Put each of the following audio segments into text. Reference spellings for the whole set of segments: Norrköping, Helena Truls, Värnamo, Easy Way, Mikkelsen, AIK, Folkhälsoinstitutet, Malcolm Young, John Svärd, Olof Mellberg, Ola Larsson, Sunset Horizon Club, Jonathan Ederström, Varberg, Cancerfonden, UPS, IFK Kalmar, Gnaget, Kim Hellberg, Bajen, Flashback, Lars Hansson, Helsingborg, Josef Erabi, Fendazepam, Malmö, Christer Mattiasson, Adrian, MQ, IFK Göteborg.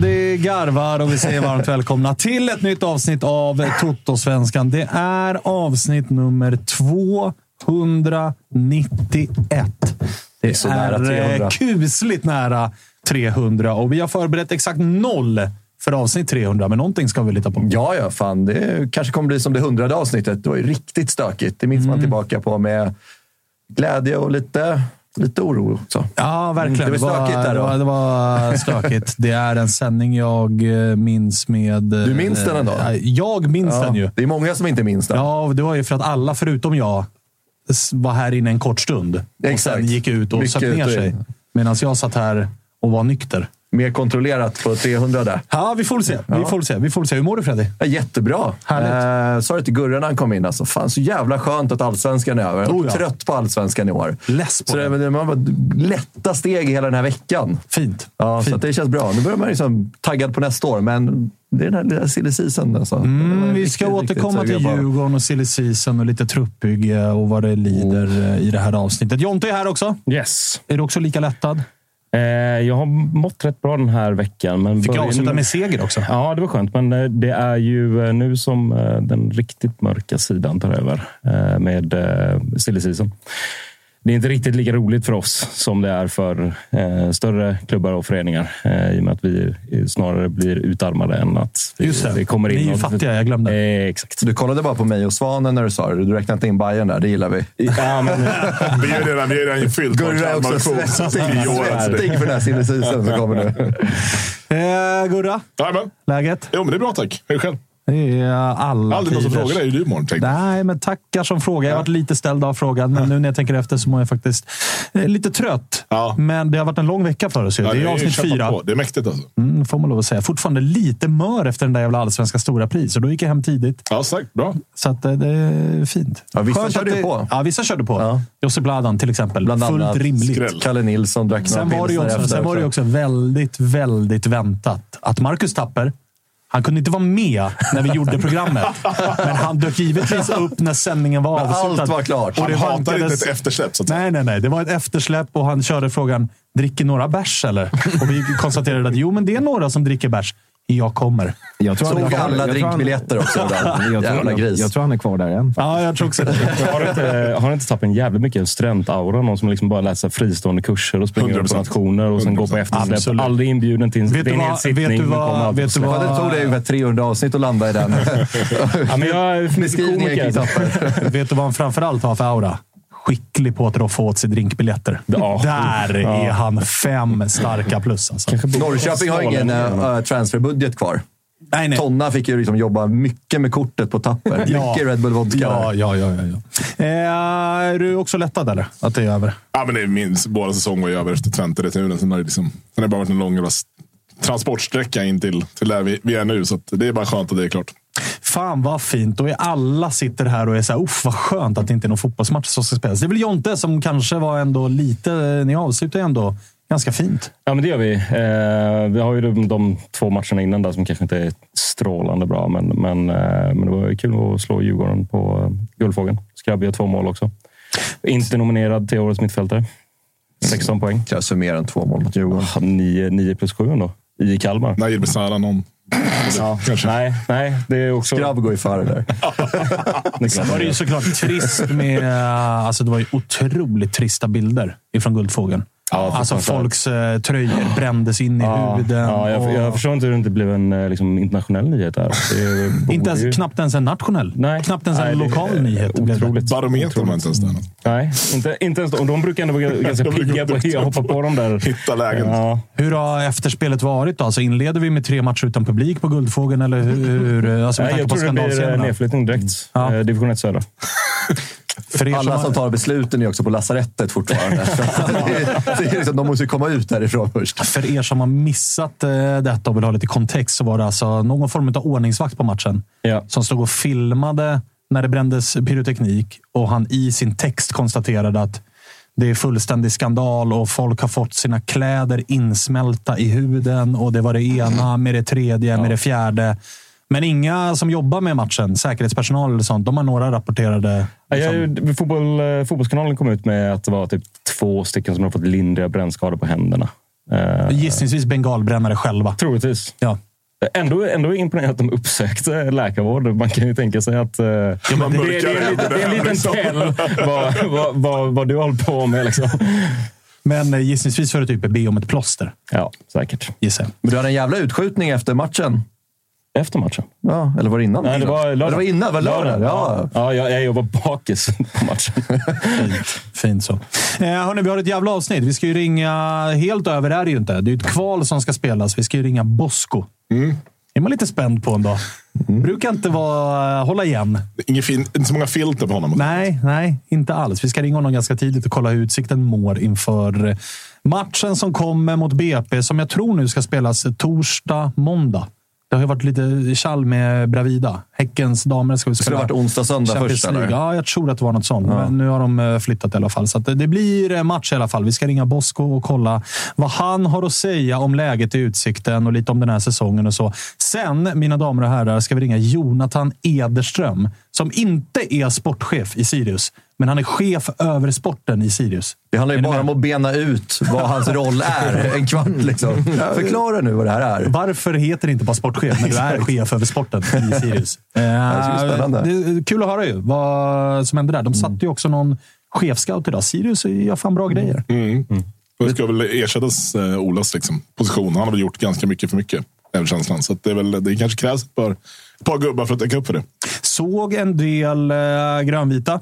Det garvar och vi säger varmt välkomna till ett nytt avsnitt av Toto-svenskan. Det är avsnitt nummer 291. Det är så nära 300. Kusligt nära 300 och vi har förberett exakt 0 för avsnitt 300, men någonting ska vi lita på. Ja, fan. Det kanske kommer bli som det 100:e avsnittet. Det var ju riktigt stökigt. Det minns man tillbaka på med glädje och lite oro också. Ja, verkligen. Det var stökigt där då. Det var stökigt. Det är en sändning jag minns med... Du minns den ändå? Jag minns den ju. Det är många som inte minns den. Ja, det var ju för att alla förutom jag var här inne en kort stund. Exakt. Och sen gick ut och satt ner sig. Medan jag satt här och var nykter. Mer kontrollerat på 300 där. Ja, vi får se. Hur mår du, Freddy? Ja, jättebra. Härligt. Sa det till Gurra när han kom in. Alltså, fan, så jävla skönt att allsvenskan är över. Jag är trött på allsvenskan i år. Läs på så det. Man var lätta steg hela den här veckan. Fint. Ja, fint. Så det känns bra. Nu börjar man liksom taggad på nästa år, men det är den här lilla silly season. Alltså. Vi ska återkomma till Djurgården och silly season och lite truppbygge och vad det lider i det här avsnittet. Jonte är här också. Yes. Är du också lika lättad? Jag har mått rätt bra den här veckan. Men fick jag avsluta med seger också? Ja, det var skönt. Men det är ju nu som den riktigt mörka sidan tar över med silly season. Det är inte riktigt lika roligt för oss som det är för större klubbar och föreningar. I och med att vi snarare blir utarmade än att vi kommer in. Ni är ju fattiga, jag glömde. Exakt. Du kollade bara på mig och Svanen när du sa det. Du räknade inte in Bajen där, det gillar vi. Ja, men... vi är redan i fyllt. Gurra är också svettig för den här sinnesisen som kommer nu. Gurra, läget? Jo, men det är bra, tack. Hur själv? Det är aldrig någon som frågar dig i morgon. Nej, men tackar som fråga. Jag har varit lite ställd av frågan, men nu när jag tänker efter så mår jag faktiskt lite trött. Ja. Men det har varit en lång vecka för oss. Ja, det är avsnitt 4. På. Det är mäktigt alltså. Får man lov att säga. Fortfarande lite mör efter den där jävla allsvenska stora pris. Och då gick jag hem tidigt. Ja, sagt. Bra. Så att det är fint. Ja, vissa körde på. Ja, vissa körde på. Ja. Josef Erabi till exempel. Bland fullt rimligt. Skräll. Kalle Nilsson drack sen var det också väldigt, väldigt väntat att Marcus Tapper, han kunde inte vara med när vi gjorde programmet. Men han dök givetvis upp när sändningen var avslutad. Allt var klart. Och det han hatade inte ett eftersläpp. Så nej. Det var ett eftersläpp och han körde frågan, dricker några bärs eller? Och vi konstaterade att jo, men det är några som dricker bärs. Jag kommer. Jag tror han alla drinkbiljetter också. Jag tror han är kvar där än. Ja, jag tror också det. Har inte tappat en jävligt mycket studentaura? Någon som liksom bara läser fristående kurser och springer på nationer och sen går på eftersläpp. Aldrig inbjuden till en sittning. Vet du vad? Det tog dig ungefär 300 avsnitt att landa i den. Ja, men jag är komiker. Vet du vad han framförallt har för aura? Skicklig på att få åt sig drinkbiljetter. Ja. Där är han 5 starka plus. Alltså. Norrköping har ingen transferbudget kvar. Nej. Tonna fick ju liksom jobba mycket med kortet på tapper. Mycket Red Bull vodka. Ja. Är du också lättad eller? Att det är över? Ja, men det är minst. Båda säsonger var över efter 20-returen. Sen har det bara varit en lång transportsträcka in till där vi är nu. Så att det är bara skönt att det är klart. Fan vad fint, och alla sitter här och är såhär, uff vad skönt att det inte är någon fotbollsmatch som ska spelas. Det är väl Jonte som kanske var ändå lite, ni avslutar ändå ganska fint. Ja, men det gör vi. Vi har ju de 2 matcherna innan där som kanske inte är strålande bra, men det var kul att slå Djurgården på Guldfågeln. Skrabb gör 2 mål också. Inte nominerad till årets mittfältare. 16 poäng. Kanske mer än 2 mål mot Djurgården. 9 plus 7 då, i Kalmar. Nej, det blir såhär någon... Ja, nej, det är också... Skrabb går i fara där. Det var ju såklart trist med... Alltså det var ju otroligt trista bilder ifrån Guldfågeln. Ja, alltså folks tröjor brändes in i huvuden. Ja, jag förstår inte hur det inte blev en liksom, internationell nyhet här. Knappt ens en nationell. Nej. Knappt ens en lokal nyhet. Barometer var inte ens där. Nej, inte ens då. De brukar ändå vara ganska pigga på att hoppa på dem där. Hitta lägen. Ja. Hur har efterspelet varit då? Alltså, inleder vi med 3 matcher utan publik på Guldfågeln? Eller hur? Alltså, jag tror det blir nedflyttning direkt. Ja. Division 1 södra. Alla som tar besluten är också på lasarettet fortfarande. Det är liksom, de måste ju komma ut därifrån först. För er som har missat detta och vill ha lite kontext, så var det alltså någon form av ordningsvakt på matchen som stod och filmade när det brändes pyroteknik, och han i sin text konstaterade att det är fullständig skandal och folk har fått sina kläder insmälta i huden, och det var det ena med det tredje med det fjärde. Men inga som jobbar med matchen, säkerhetspersonal eller sånt, de har några rapporterade... Liksom. Ja, fotbollskanalen kom ut med att det var typ 2 stycken som har fått lindriga brännskador på händerna. Gissningsvis bengalbrännare själva. Troligtvis. Ja. Ändå är imponerande att de uppsökte läkarvård. Man kan ju tänka sig att det är en liten täll vad du håller på med liksom. Men gissningsvis för det typ be om ett plåster. Ja, säkert. Gissar. Men du hade en jävla utskjutning efter matchen. Efter matchen? Ja, eller var det innan? Nej, det var lördag. Det var lördag. Ja. Jag var bakis på matchen. Fint så. Hörrni, vi har ett jävla avsnitt. Vi ska ju ringa, helt över är det ju inte. Det är ju ett kval som ska spelas. Vi ska ju ringa Bosco. Mm. Är man lite spänd på en dag? Mm. Brukar inte hålla igen. Inte så många filter på honom. Nej, inte alls. Vi ska ringa honom ganska tidigt och kolla hur Utsikten mår inför matchen som kommer mot BP, som jag tror nu ska spelas torsdag, måndag. Det har ju varit lite tjall med Bravida. Häckens damer ska vi spela. Det har varit onsdag, söndag först, eller? Ja, jag tror att det var något sånt. Ja. Men nu har de flyttat i alla fall. Så att det blir match i alla fall. Vi ska ringa Bosco och kolla vad han har att säga om läget i Utsikten och lite om den här säsongen och så. Sen, mina damer och herrar, ska vi ringa Jonathan Ederström, som inte är sportchef i Sirius. Men han är chef över sporten i Sirius. Det handlar ju bara om att bena ut vad hans roll är. En kvart liksom. Förklara nu vad det här är. Varför heter det inte bara sportchef när du är chef över sporten i Sirius? Det är spännande. Det är kul att höra ju vad som händer där. De satte ju också någon chefscout idag. Sirius gör fan bra grejer. Det ska väl ersättas Olas liksom, position. Han har väl gjort ganska mycket för mycket. Känslan. Så det är väl, det kanske krävs ett par gubbar för att täcka upp för det. Såg en del grönvita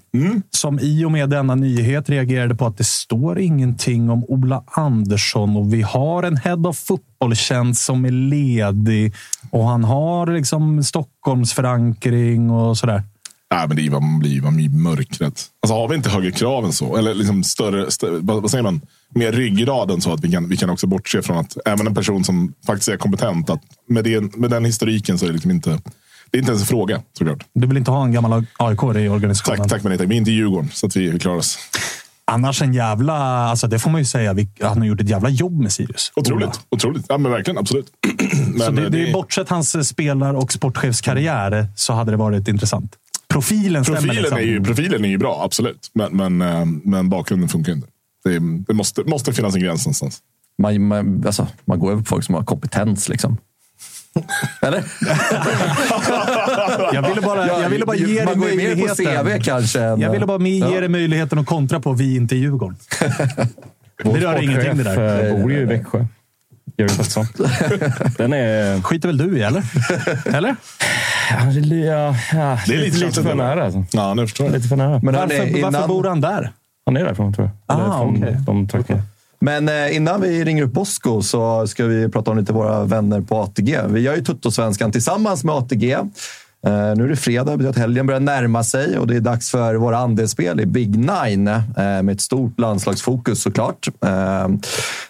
som i och med denna nyhet reagerade på att det står ingenting om Ola Andersson, och vi har en head of football-tjänst som är ledig, och han har liksom Stockholms förankring och sådär. Nej, men det var mörkret. Alltså har vi inte högre krav än så? Eller liksom större vad säger man? Mer ryggraden så att vi kan också bortse från att även en person som faktiskt är kompetent, att med den historiken så är det liksom inte... Det är inte ens en fråga, såklart. Du vill inte ha en gammal AIK i organisationen? Tack, men nej, vi är inte i Djurgården, så att vi klarar oss. Annars en jävla... Alltså det får man ju säga, han har gjort ett jävla jobb med Sirius. Otroligt. Ja, men verkligen, absolut. Men så det är bortsett hans spelar- och sportchefskarriär så hade det varit intressant. Profilen är ju bra, absolut. Men bakgrunden funkar inte. Det måste finnas en gräns någonstans. Man går över på folk som har kompetens liksom. Eller? jag ville bara ge dig möjligheten. CV, kanske, men... Jag ville bara ge dig möjligheten att kontra på vi inte i Djurgården. Det rör ingenting det där. Bor ju i Växjö. Gör vi sånt. Den är... Skiter väl du i, eller? Eller? Ja, det är lite för nära. Alltså. Ja, nu förstår jag. Lite för nära. Men varför bor han där? Han är därifrån, tror jag. Ah, okej. Okay. Men innan vi ringer upp Bosco så ska vi prata om lite våra vänner på ATG. Vi gör ju Tuttosvenskan tillsammans med ATG. Nu är det fredag, det betyder att helgen börjar närma sig och det är dags för våra andelsspel i Big Nine med ett stort landslagsfokus såklart.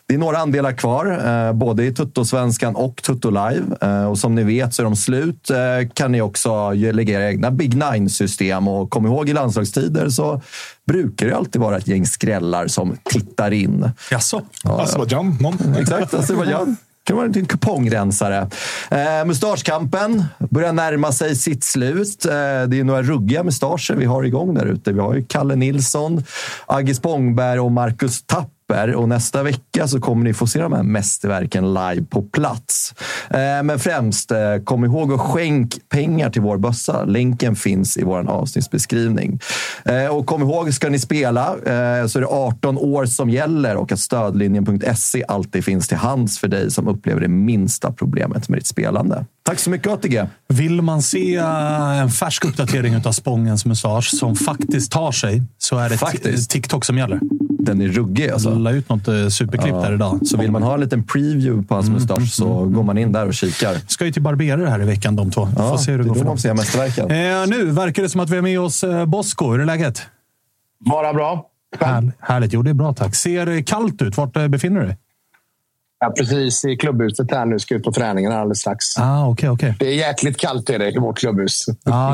Det är några andelar kvar, både i Tuttosvenskan och Tuttolive. Och som ni vet så är de slut. Kan ni också lägga era egna Big Nine-system. Och kom ihåg, i landslagstider så brukar det alltid vara ett gäng skrällar som tittar in. Jaså, Azerbaijan. Exakt, Azerbaijan. Kan vara en kupongrensare. Mustaschkampen börjar närma sig sitt slut. Det är några ruggiga mustascher vi har igång där ute. Vi har ju Kalle Nilsson, Agge Spångberg och Marcus Tapper. Och nästa vecka så kommer ni få se de här mästerverken live på plats. Men främst, kom ihåg att skänk pengar till vår bössa. Länken finns i vår avsnittsbeskrivning. Och kom ihåg, ska ni spela så är det 18 år som gäller och att stödlinjen.se alltid finns till hands för dig som upplever det minsta problemet med ditt spelande. Tack så mycket, ATG. Vill man se en färsk uppdatering av Spångens mustasch som faktiskt tar sig, så är det TikTok som gäller. Den är ruggig alltså. Jag la ut något superklipp där idag. Så vill man ha en liten preview på hans mustasch så går man in där och kikar. Ska ju till barberare här i veckan, de två. Får se hur det går för dem. Se mästerverken. Nu verkar det som att vi är med oss Bosco. Hur är läget? Bara bra. Härligt. Jo, det är bra, tack. Ser kallt ut. Vart befinner du dig? Ja, precis i klubbhuset här nu, ska ut på träningen alldeles strax. Ah, okay. Det är jäkligt kallt är det i vårt klubbhus.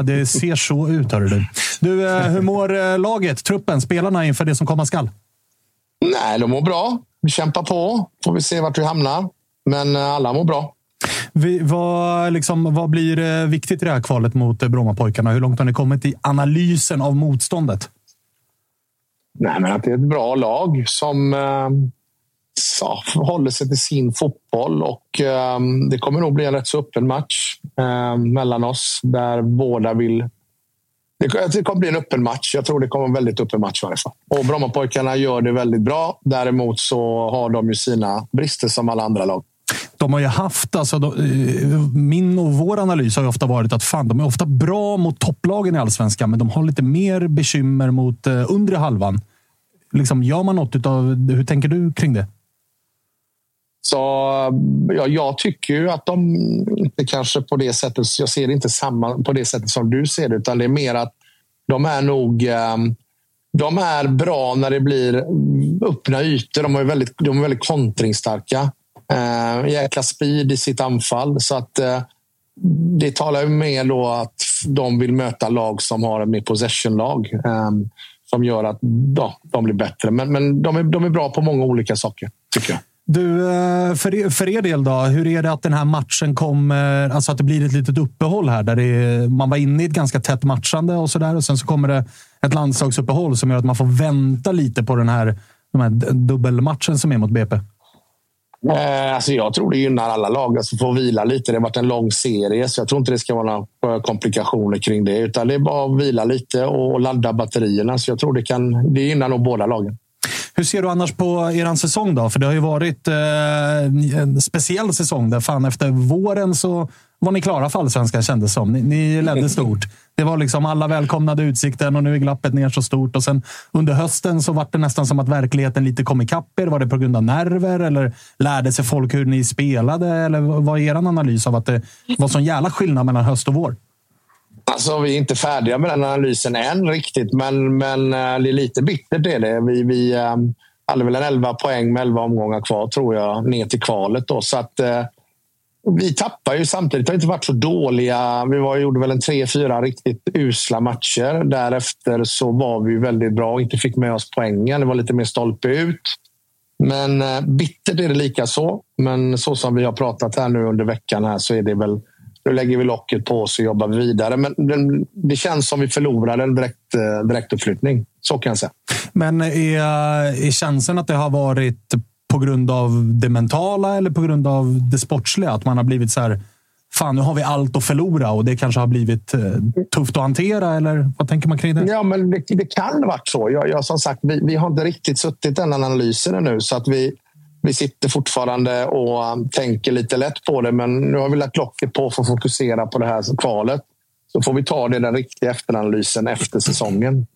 Det ser så ut, hörru du. Du, hur mår laget, truppen, spelarna inför det som komma skall? Nej, de mår bra. Vi kämpar på. Får vi se vart vi hamnar. Men alla mår bra. Vad blir viktigt i det här kvalet mot Brommapojkarna? Hur långt har ni kommit i analysen av motståndet? Nej, men att det är ett bra lag som... håller sig till sin fotboll och det kommer nog bli en rätt så öppen match mellan oss där båda vill... Det kommer bli en öppen match. Jag tror det kommer en väldigt öppen match i varje fall. Och Brommapojkarna gör det väldigt bra. Däremot så har de ju sina brister som alla andra lag. De har ju haft, min och vår analys har ju ofta varit att fan, de är ofta bra mot topplagen i Allsvenskan, men de har lite mer bekymmer mot undre halvan. Gör man något utav... Hur tänker du kring det? Så jag tycker ju att de inte kanske på det sättet, jag ser det inte samma på det sättet som du ser det, utan det är mer att de är nog, de är bra när det blir öppna ytor. De är väldigt kontringstarka, jäkla speed i sitt anfall, så att det talar ju mer då att de vill möta lag som har en mer possession-lag som gör att de blir bättre, men de är bra på många olika saker, tycker jag. Du, för er del då, hur är det att den här matchen kommer, alltså att det blir ett litet uppehåll här där man var inne i ett ganska tätt matchande och sådär, och sen så kommer det ett landslagsuppehåll som gör att man får vänta lite på de här dubbelmatchen som är mot BP? Jag tror det gynnar alla lag, får vila lite. Det har varit en lång serie, så jag tror inte det ska vara några komplikationer kring det, utan det är bara att vila lite och ladda batterierna, så jag tror det gynnar nog båda lagen. Hur ser du annars på eran säsong då? För det har ju varit en speciell säsong där fan efter våren så var ni klara för Allsvenskan, kändes som. Ni ledde stort. Det var alla välkomnade Utsikten och nu är glappet ner så stort. Och sen under hösten så var det nästan som att verkligheten lite kom ikapp er. Var det på grund av nerver eller lärde sig folk hur ni spelade? Eller vad är eran analys av att det var sån jävla skillnad mellan höst och vår? Vi är inte färdiga med den analysen än riktigt, men det är lite bittert är det. Vi hade väl en 11 poäng med 11 omgångar kvar, tror jag, ner till kvalet då. Så att vi tappar ju samtidigt. Det har inte varit så dåliga. Vi gjorde väl en 3-4 riktigt usla matcher. Därefter så var vi väldigt bra och inte fick med oss poängen. Det var lite mer stolpe ut. Men bittert är det lika så. Men så som vi har pratat här nu under veckan här, så är det väl... Nu lägger vi locket på oss och jobbar vidare. Men det känns som vi förlorade en direktuppflyttning. Så kan jag säga. Men är känslan att det har varit på grund av det mentala eller på grund av det sportsliga? Att man har blivit så här, fan, nu har vi allt att förlora och det kanske har blivit tufft att hantera, eller vad tänker man kring det? Ja, men det kan varit så. Jag som sagt, vi har inte riktigt suttit den analysen ännu, så att vi sitter fortfarande och tänker lite lätt på det, men nu har vi lagt locket på för att fokusera på det här kvalet, så får vi ta det den riktiga efteranalysen efter säsongen.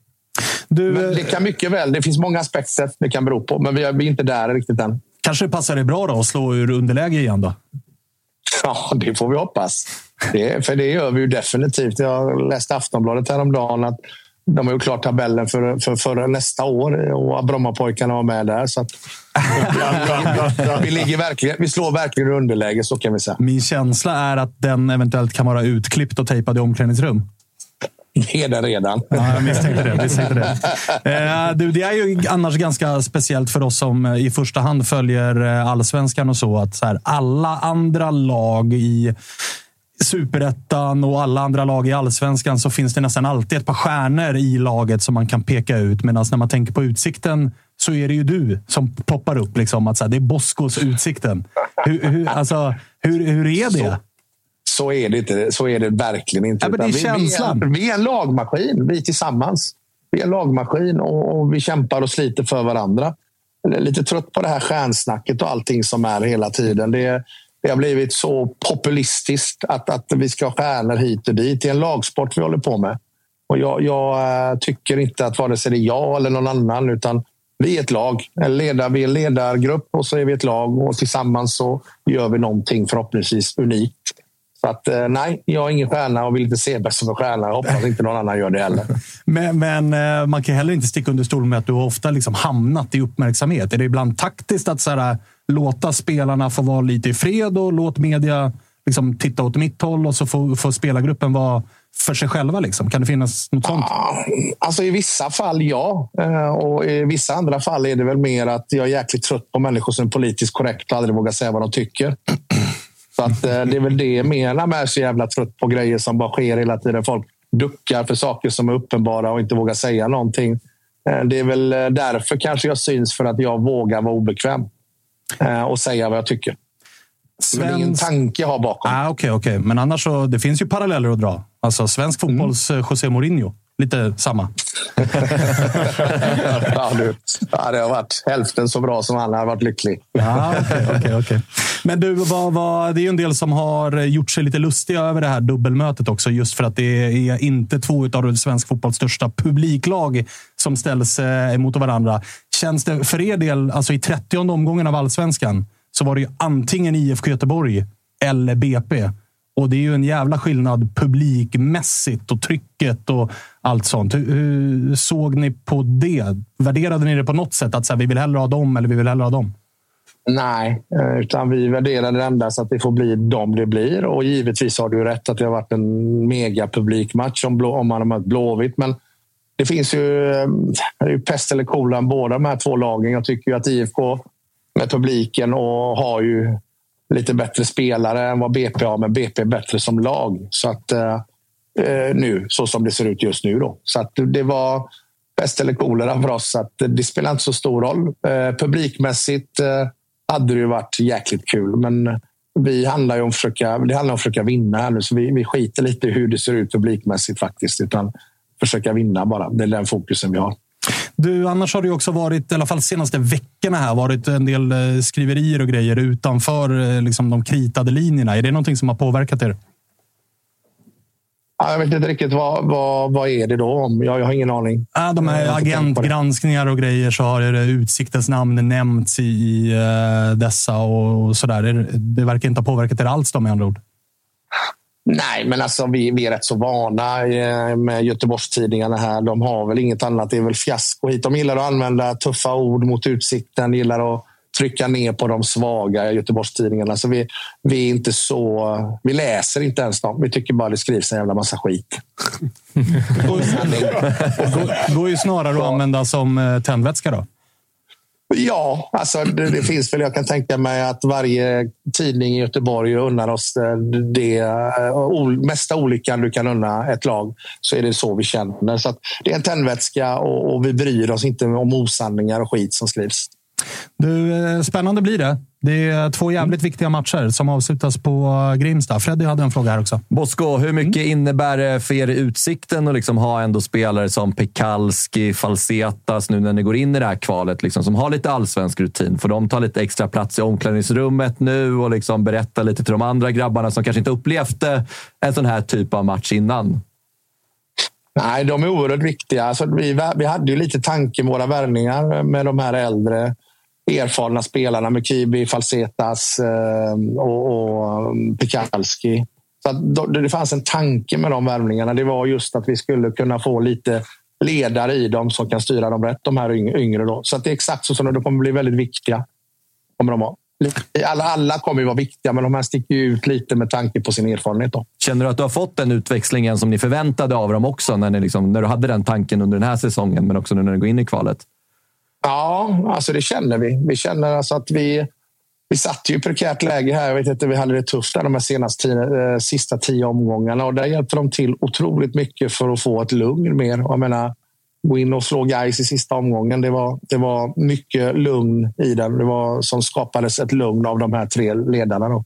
Men det kan mycket väl, det finns många aspekter det kan bero på, men vi är inte där riktigt än. Kanske passar det bra då att slå ur underläge igen då? Ja, det får vi hoppas. För det gör vi ju definitivt. Jag läste Aftonbladet häromdagen att de har ju klart tabellen för nästa år och Brommapojkarna var med där. Så att, vi slår verkligen underläge, så kan vi säga. Min känsla är att den eventuellt kan vara utklippt och tejpad i omklädningsrum. Det är det redan. Ja, jag misstänkte det. Det är ju annars ganska speciellt för oss som i första hand följer allsvenskan och så, att så här, alla andra lag i Superettan och alla andra lag i allsvenskan, så finns det nästan alltid ett par stjärnor i laget som man kan peka ut. Medan när man tänker på Utsikten så är det ju du som poppar upp. Liksom, att så här, det är Boscos Utsikten. Hur är det? Så är det inte. Så är det verkligen inte. Ja, det är vi är en lagmaskin. Vi tillsammans. Vi är en lagmaskin och vi kämpar och sliter för varandra. Jag är lite trött på det här stjärnsnacket och allting som är hela tiden. Det har blivit så populistiskt att vi ska ha stjärnor hit och dit. Det är en lagsport vi håller på med. Och jag tycker inte att vare sig det är jag eller någon annan, utan vi är ett lag. Vi är en ledargrupp och så är vi ett lag. Och tillsammans så gör vi någonting förhoppningsvis unikt. Så att nej, jag är ingen stjärna och vill inte se bäst som en stjärna. Jag hoppas inte någon annan gör det heller. Men man kan heller inte sticka under stol med att du har ofta liksom hamnat i uppmärksamhet. Är det ibland taktiskt att så här, låta spelarna få vara lite i fred och låt media liksom titta åt mitt håll och så får spelargruppen vara för sig själva? Liksom? Kan det finnas något sånt? Alltså i vissa fall ja. Och i vissa andra fall är det väl mer att jag är jäkligt trött på människor som är politiskt korrekt och aldrig vågar säga vad de tycker. Så att det är väl det jag menar med så jävla trött på grejer som bara sker hela tiden. Folk duckar för saker som är uppenbara och inte vågar säga någonting. Det är väl därför kanske jag syns, för att jag vågar vara obekväm och säga vad jag tycker. Men ingen tanke jag har bakom. Okej. Men annars så, det finns ju paralleller att dra. Alltså svensk fotbolls José Mourinho. Lite samma. Ja, det har varit hälften så bra som han har varit lycklig. Okej. Men du, det är ju en del som har gjort sig lite lustiga över det här dubbelmötet också, just för att det är inte två av svensk fotbolls största publiklag som ställs emot varandra. Känns det för er del, alltså i 30:e omgången av allsvenskan, så var det ju antingen IFK Göteborg eller BP. Och det är ju en jävla skillnad publikmässigt och trycket och allt sånt. Hur såg ni på det? Värderade ni det på något sätt? Att så här, vi vill hellre ha dem eller vi vill hellre ha dem? Nej, utan vi värderade det enda så att det får bli dem det blir. Och givetvis har du rätt att det har varit en mega publikmatch om man har mött Blåvitt. Men det finns ju pest eller kolan båda de här två lagen. Jag tycker ju att IFK med publiken och har ju lite bättre spelare än vad BP har, men BP är bättre som lag. Så att nu, så som det ser ut just nu då. Så att det var bäst eller coolare för oss, så att det spelar inte så stor roll. Publikmässigt hade det ju varit jäkligt kul, men det handlar om att försöka vinna här nu. Så vi skiter lite i hur det ser ut publikmässigt faktiskt, utan försöka vinna bara. Det är den fokusen vi har. Du, annars har det ju också varit, i alla fall senaste veckorna här, varit en del skriverier och grejer utanför liksom de kritade linjerna. Är det någonting som har påverkat er? Ja, jag vet inte riktigt vad är det då om. Jag har ingen aning. Ja, de här agentgranskningar och grejer, så har det Utsiktens namn nämnts i dessa och sådär. Det verkar inte ha påverkat er alls då, med andra ord. Nej, men alltså vi är rätt så vana med Göteborgstidningarna här. De har väl inget annat, det är väl fiasko hit. De gillar att använda tuffa ord mot Utsikten, gillar att trycka ner på de svaga Göteborgstidningarna. Så vi är inte så, vi läser inte ens dem. Vi tycker bara det skrivs en jävla massa skit. Går ju snarare att använda som tändvätska då. Ja, alltså det finns väl, jag kan tänka mig att varje tidning i Göteborg unnar oss det mesta olyckan du kan unna ett lag, så är det så vi känner. Så att det är en tändvätska och vi bryr oss inte om osanningar och skit som skrivs. Du, spännande blir det. Det är två jävligt viktiga matcher som avslutas på Grimsta. Freddy hade en fråga här också. Bosco, hur mycket innebär det för er Utsikten att liksom ha ändå spelare som Pekalski, Falsetas nu när ni går in i det här kvalet liksom, som har lite allsvensk rutin? Får de ta lite extra plats i omklädningsrummet nu och liksom berätta lite till de andra grabbarna som kanske inte upplevde en sån här typ av match innan? Nej, de är oerhört viktiga. Alltså, vi hade ju lite tanke med våra värvningar med de här äldre erfarna spelarna med Kibi, Falsetas och Pekalski. Så att det fanns en tanke med de värvningarna. Det var just att vi skulle kunna få lite ledare i dem som kan styra dem rätt, de här yngre då. Så att det är exakt så som de kommer bli väldigt viktiga. Kommer de ha. Alla kommer ju vara viktiga, men de här sticker ju ut lite med tanke på sin erfarenhet då. Känner du att du har fått den utväxlingen som ni förväntade av dem också när, ni liksom, när du hade den tanken under den här säsongen men också nu när du går in i kvalet? Ja, alltså det känner vi. Vi känner alltså att vi satt ju i prekärt läge här. Jag vet inte, vi hade det tufft där de här sista 10 omgångarna och där hjälpte de till otroligt mycket för att få ett lugn mer. Jag menar, gå in och slå guys i sista omgången. Det var mycket lugn i den. Det var som skapades ett lugn av de här tre ledarna då.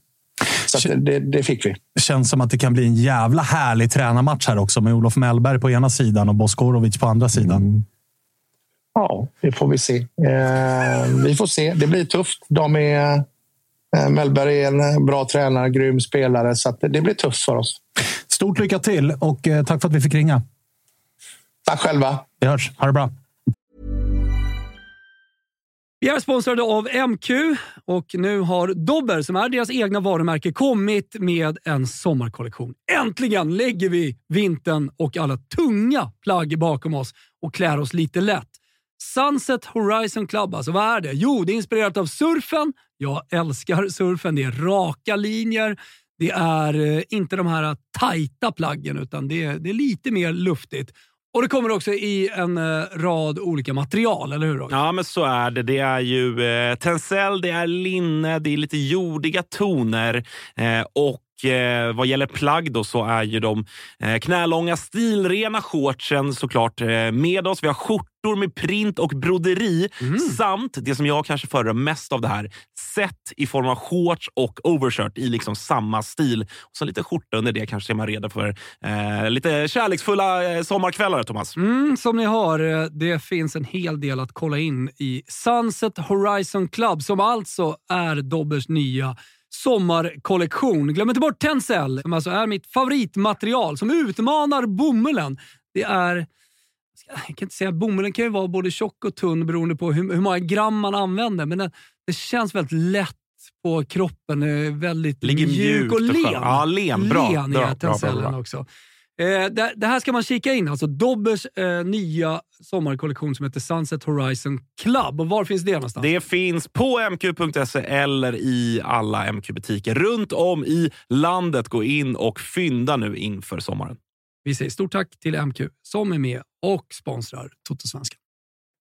Så det fick vi. Känns som att det kan bli en jävla härlig tränarmatch här också med Olof Mellberg på ena sidan och Boskorovic på andra sidan. Ja, det får vi se. Vi får se. Det blir tufft. Mellberg är en bra tränare, grym spelare. Så att det blir tufft för oss. Stort lycka till och tack för att vi fick ringa. Tack själva. Vi hörs. Ha det bra. Vi är sponsrade av MQ och nu har Dobber, som är deras egna varumärke, kommit med en sommarkollektion. Äntligen lägger vi vintern och alla tunga plagg bakom oss och klär oss lite lätt. Sunset Horizon Club, alltså vad är det? Jo, det är inspirerat av surfen. Jag älskar surfen. Det är raka linjer. Det är inte de här tajta plaggen utan det är lite mer luftigt. Och det kommer också i en rad olika material, eller hur Roger? Ja, men så är det. Det är ju Tencel, det är linne, det är lite jordiga toner och vad gäller plagg då så är ju de knälånga stilrena shortsen såklart med oss. Vi har skjortor med print och broderi samt det som jag kanske föredrar mest av det här, set i form av shorts och overshirt i liksom samma stil. Och så lite skjorta under det kanske är man redo för lite kärleksfulla sommarkvällar, Thomas. Som ni hör, det finns en hel del att kolla in i Sunset Horizon Club som alltså är Dobbers nya sommarkollektion. Glöm inte bort Tencel som alltså är mitt favoritmaterial som utmanar bomullen. Det är, jag kan inte säga, bomullen kan ju vara både tjock och tunn beroende på hur många gram man använder, men det känns väldigt lätt på kroppen, väldigt mjuk och len. Ja, len, bra. Tencelen också. Det här ska man kika in, alltså Dobbers nya sommarkollektion som heter Sunset Horizon Club. Och var finns det någonstans? Det finns på mq.se eller i alla MQ-butiker runt om i landet. Gå in och fynda nu inför sommaren. Vi säger stort tack till MQ som är med och sponsrar Totosvenskan.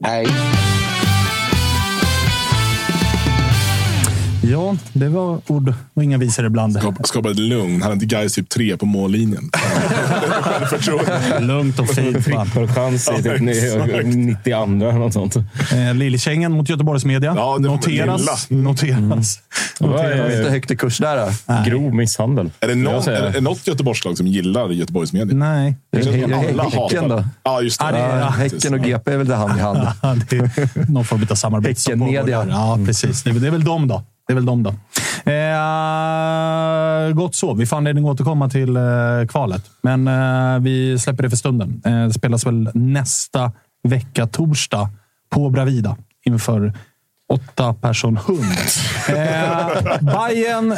Nej. Ja, det var ord och inga visor ibland. Skapade lugn. Han hade inte guys typ 3 på mållinjen. Lugnt och fint. Trippelchans i typ 92 eller något sånt. Lillkängen mot Göteborgs media. Ja, noteras. Inte högt i kurs där. Grov misshandel. Är det något Göteborgslag som gillar Göteborgs media? Nej. Häcken då? Ja, just det. Häcken och GP är väl det hand i hand. Det är någon form av samarbete. Häcken media. Ja, precis. Det är väl de då. Gott så. Vi får anledning att återkomma till kvalet. Men vi släpper det för stunden. Det spelas väl nästa vecka, torsdag, på Bravida. Inför 8 person hund. Bajen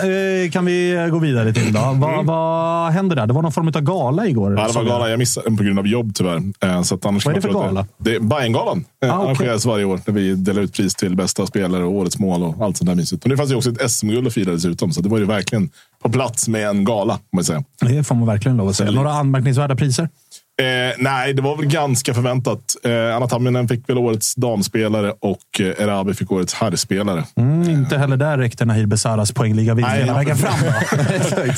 kan vi gå vidare till då. Vad hände där? Det var någon form av gala igår. Ja, det var gala. Jag missade den på grund av jobb tyvärr. Så att annars. Vad är det för gala? Det är Bajen-galan. Arrangeras varje år när vi delar ut pris till bästa spelare och årets mål och allt sånt där mysigt. Men det fanns ju också ett SM-guld att fira dessutom. Så det var ju verkligen på plats med en gala, om man säger. Det får man verkligen lov att säga. Några anmärkningsvärda priser? Nej, det var väl ganska förväntat. Anna Tamminen fick väl årets damspelare och Erabi fick årets herrspelare. Inte heller där räckte Nahir Besaras poängliga vinst hela vägen fram.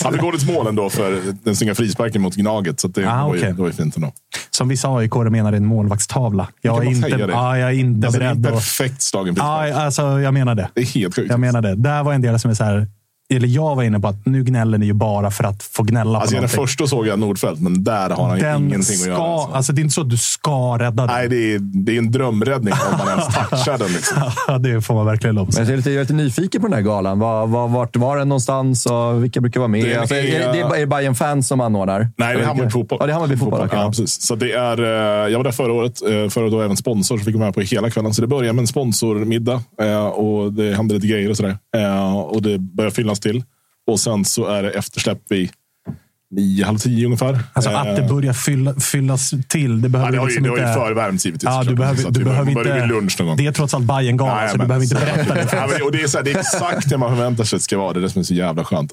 Han fick årets mål ändå för den snygga frisparken mot Gnaget, så att det var ju fint ändå. Som vissa AIK-are menar, det är en målvaktstavla. Jag är inte alltså, beredd. Det är en perfekt slagen frispark. Jag menar det. Det är helt sjukt. Jag menar det. Där var en del som är så här... Eller jag var inne på att nu gnäller ni ju bara för att få gnälla på någonting. Den första såg jag Nordfält, men där har han ingenting att göra. Alltså det är inte så att du ska rädda den. Nej, det är en drömräddning om man ens touchar den. Liksom. Det får man verkligen lov. Men jag är lite nyfiken på den här galan. Vart var den någonstans och vilka brukar vara med? Är det Bajen fans som anordnar? Nej, det är Hammarby fotboll. Ja, det är Hammarby fotboll. Ja, precis. Så det är, jag var där förra året och även sponsor så fick jag med på hela kvällen. Så det började med en sponsormiddag och det hände lite grejer och sådär. Och det började finnas till. Och sen så är det eftersläpp vid 9:30 ungefär. Alltså att det börjar fyllas till. Det behöver det har ju förvärmts givetvis. Ja, du behöver inte lunch någon gång. Det är trots allt Bajen-galan, så du behöver inte berätta det. Och det är exakt det man förväntar sig att det ska vara. Det är det som är så jävla skönt.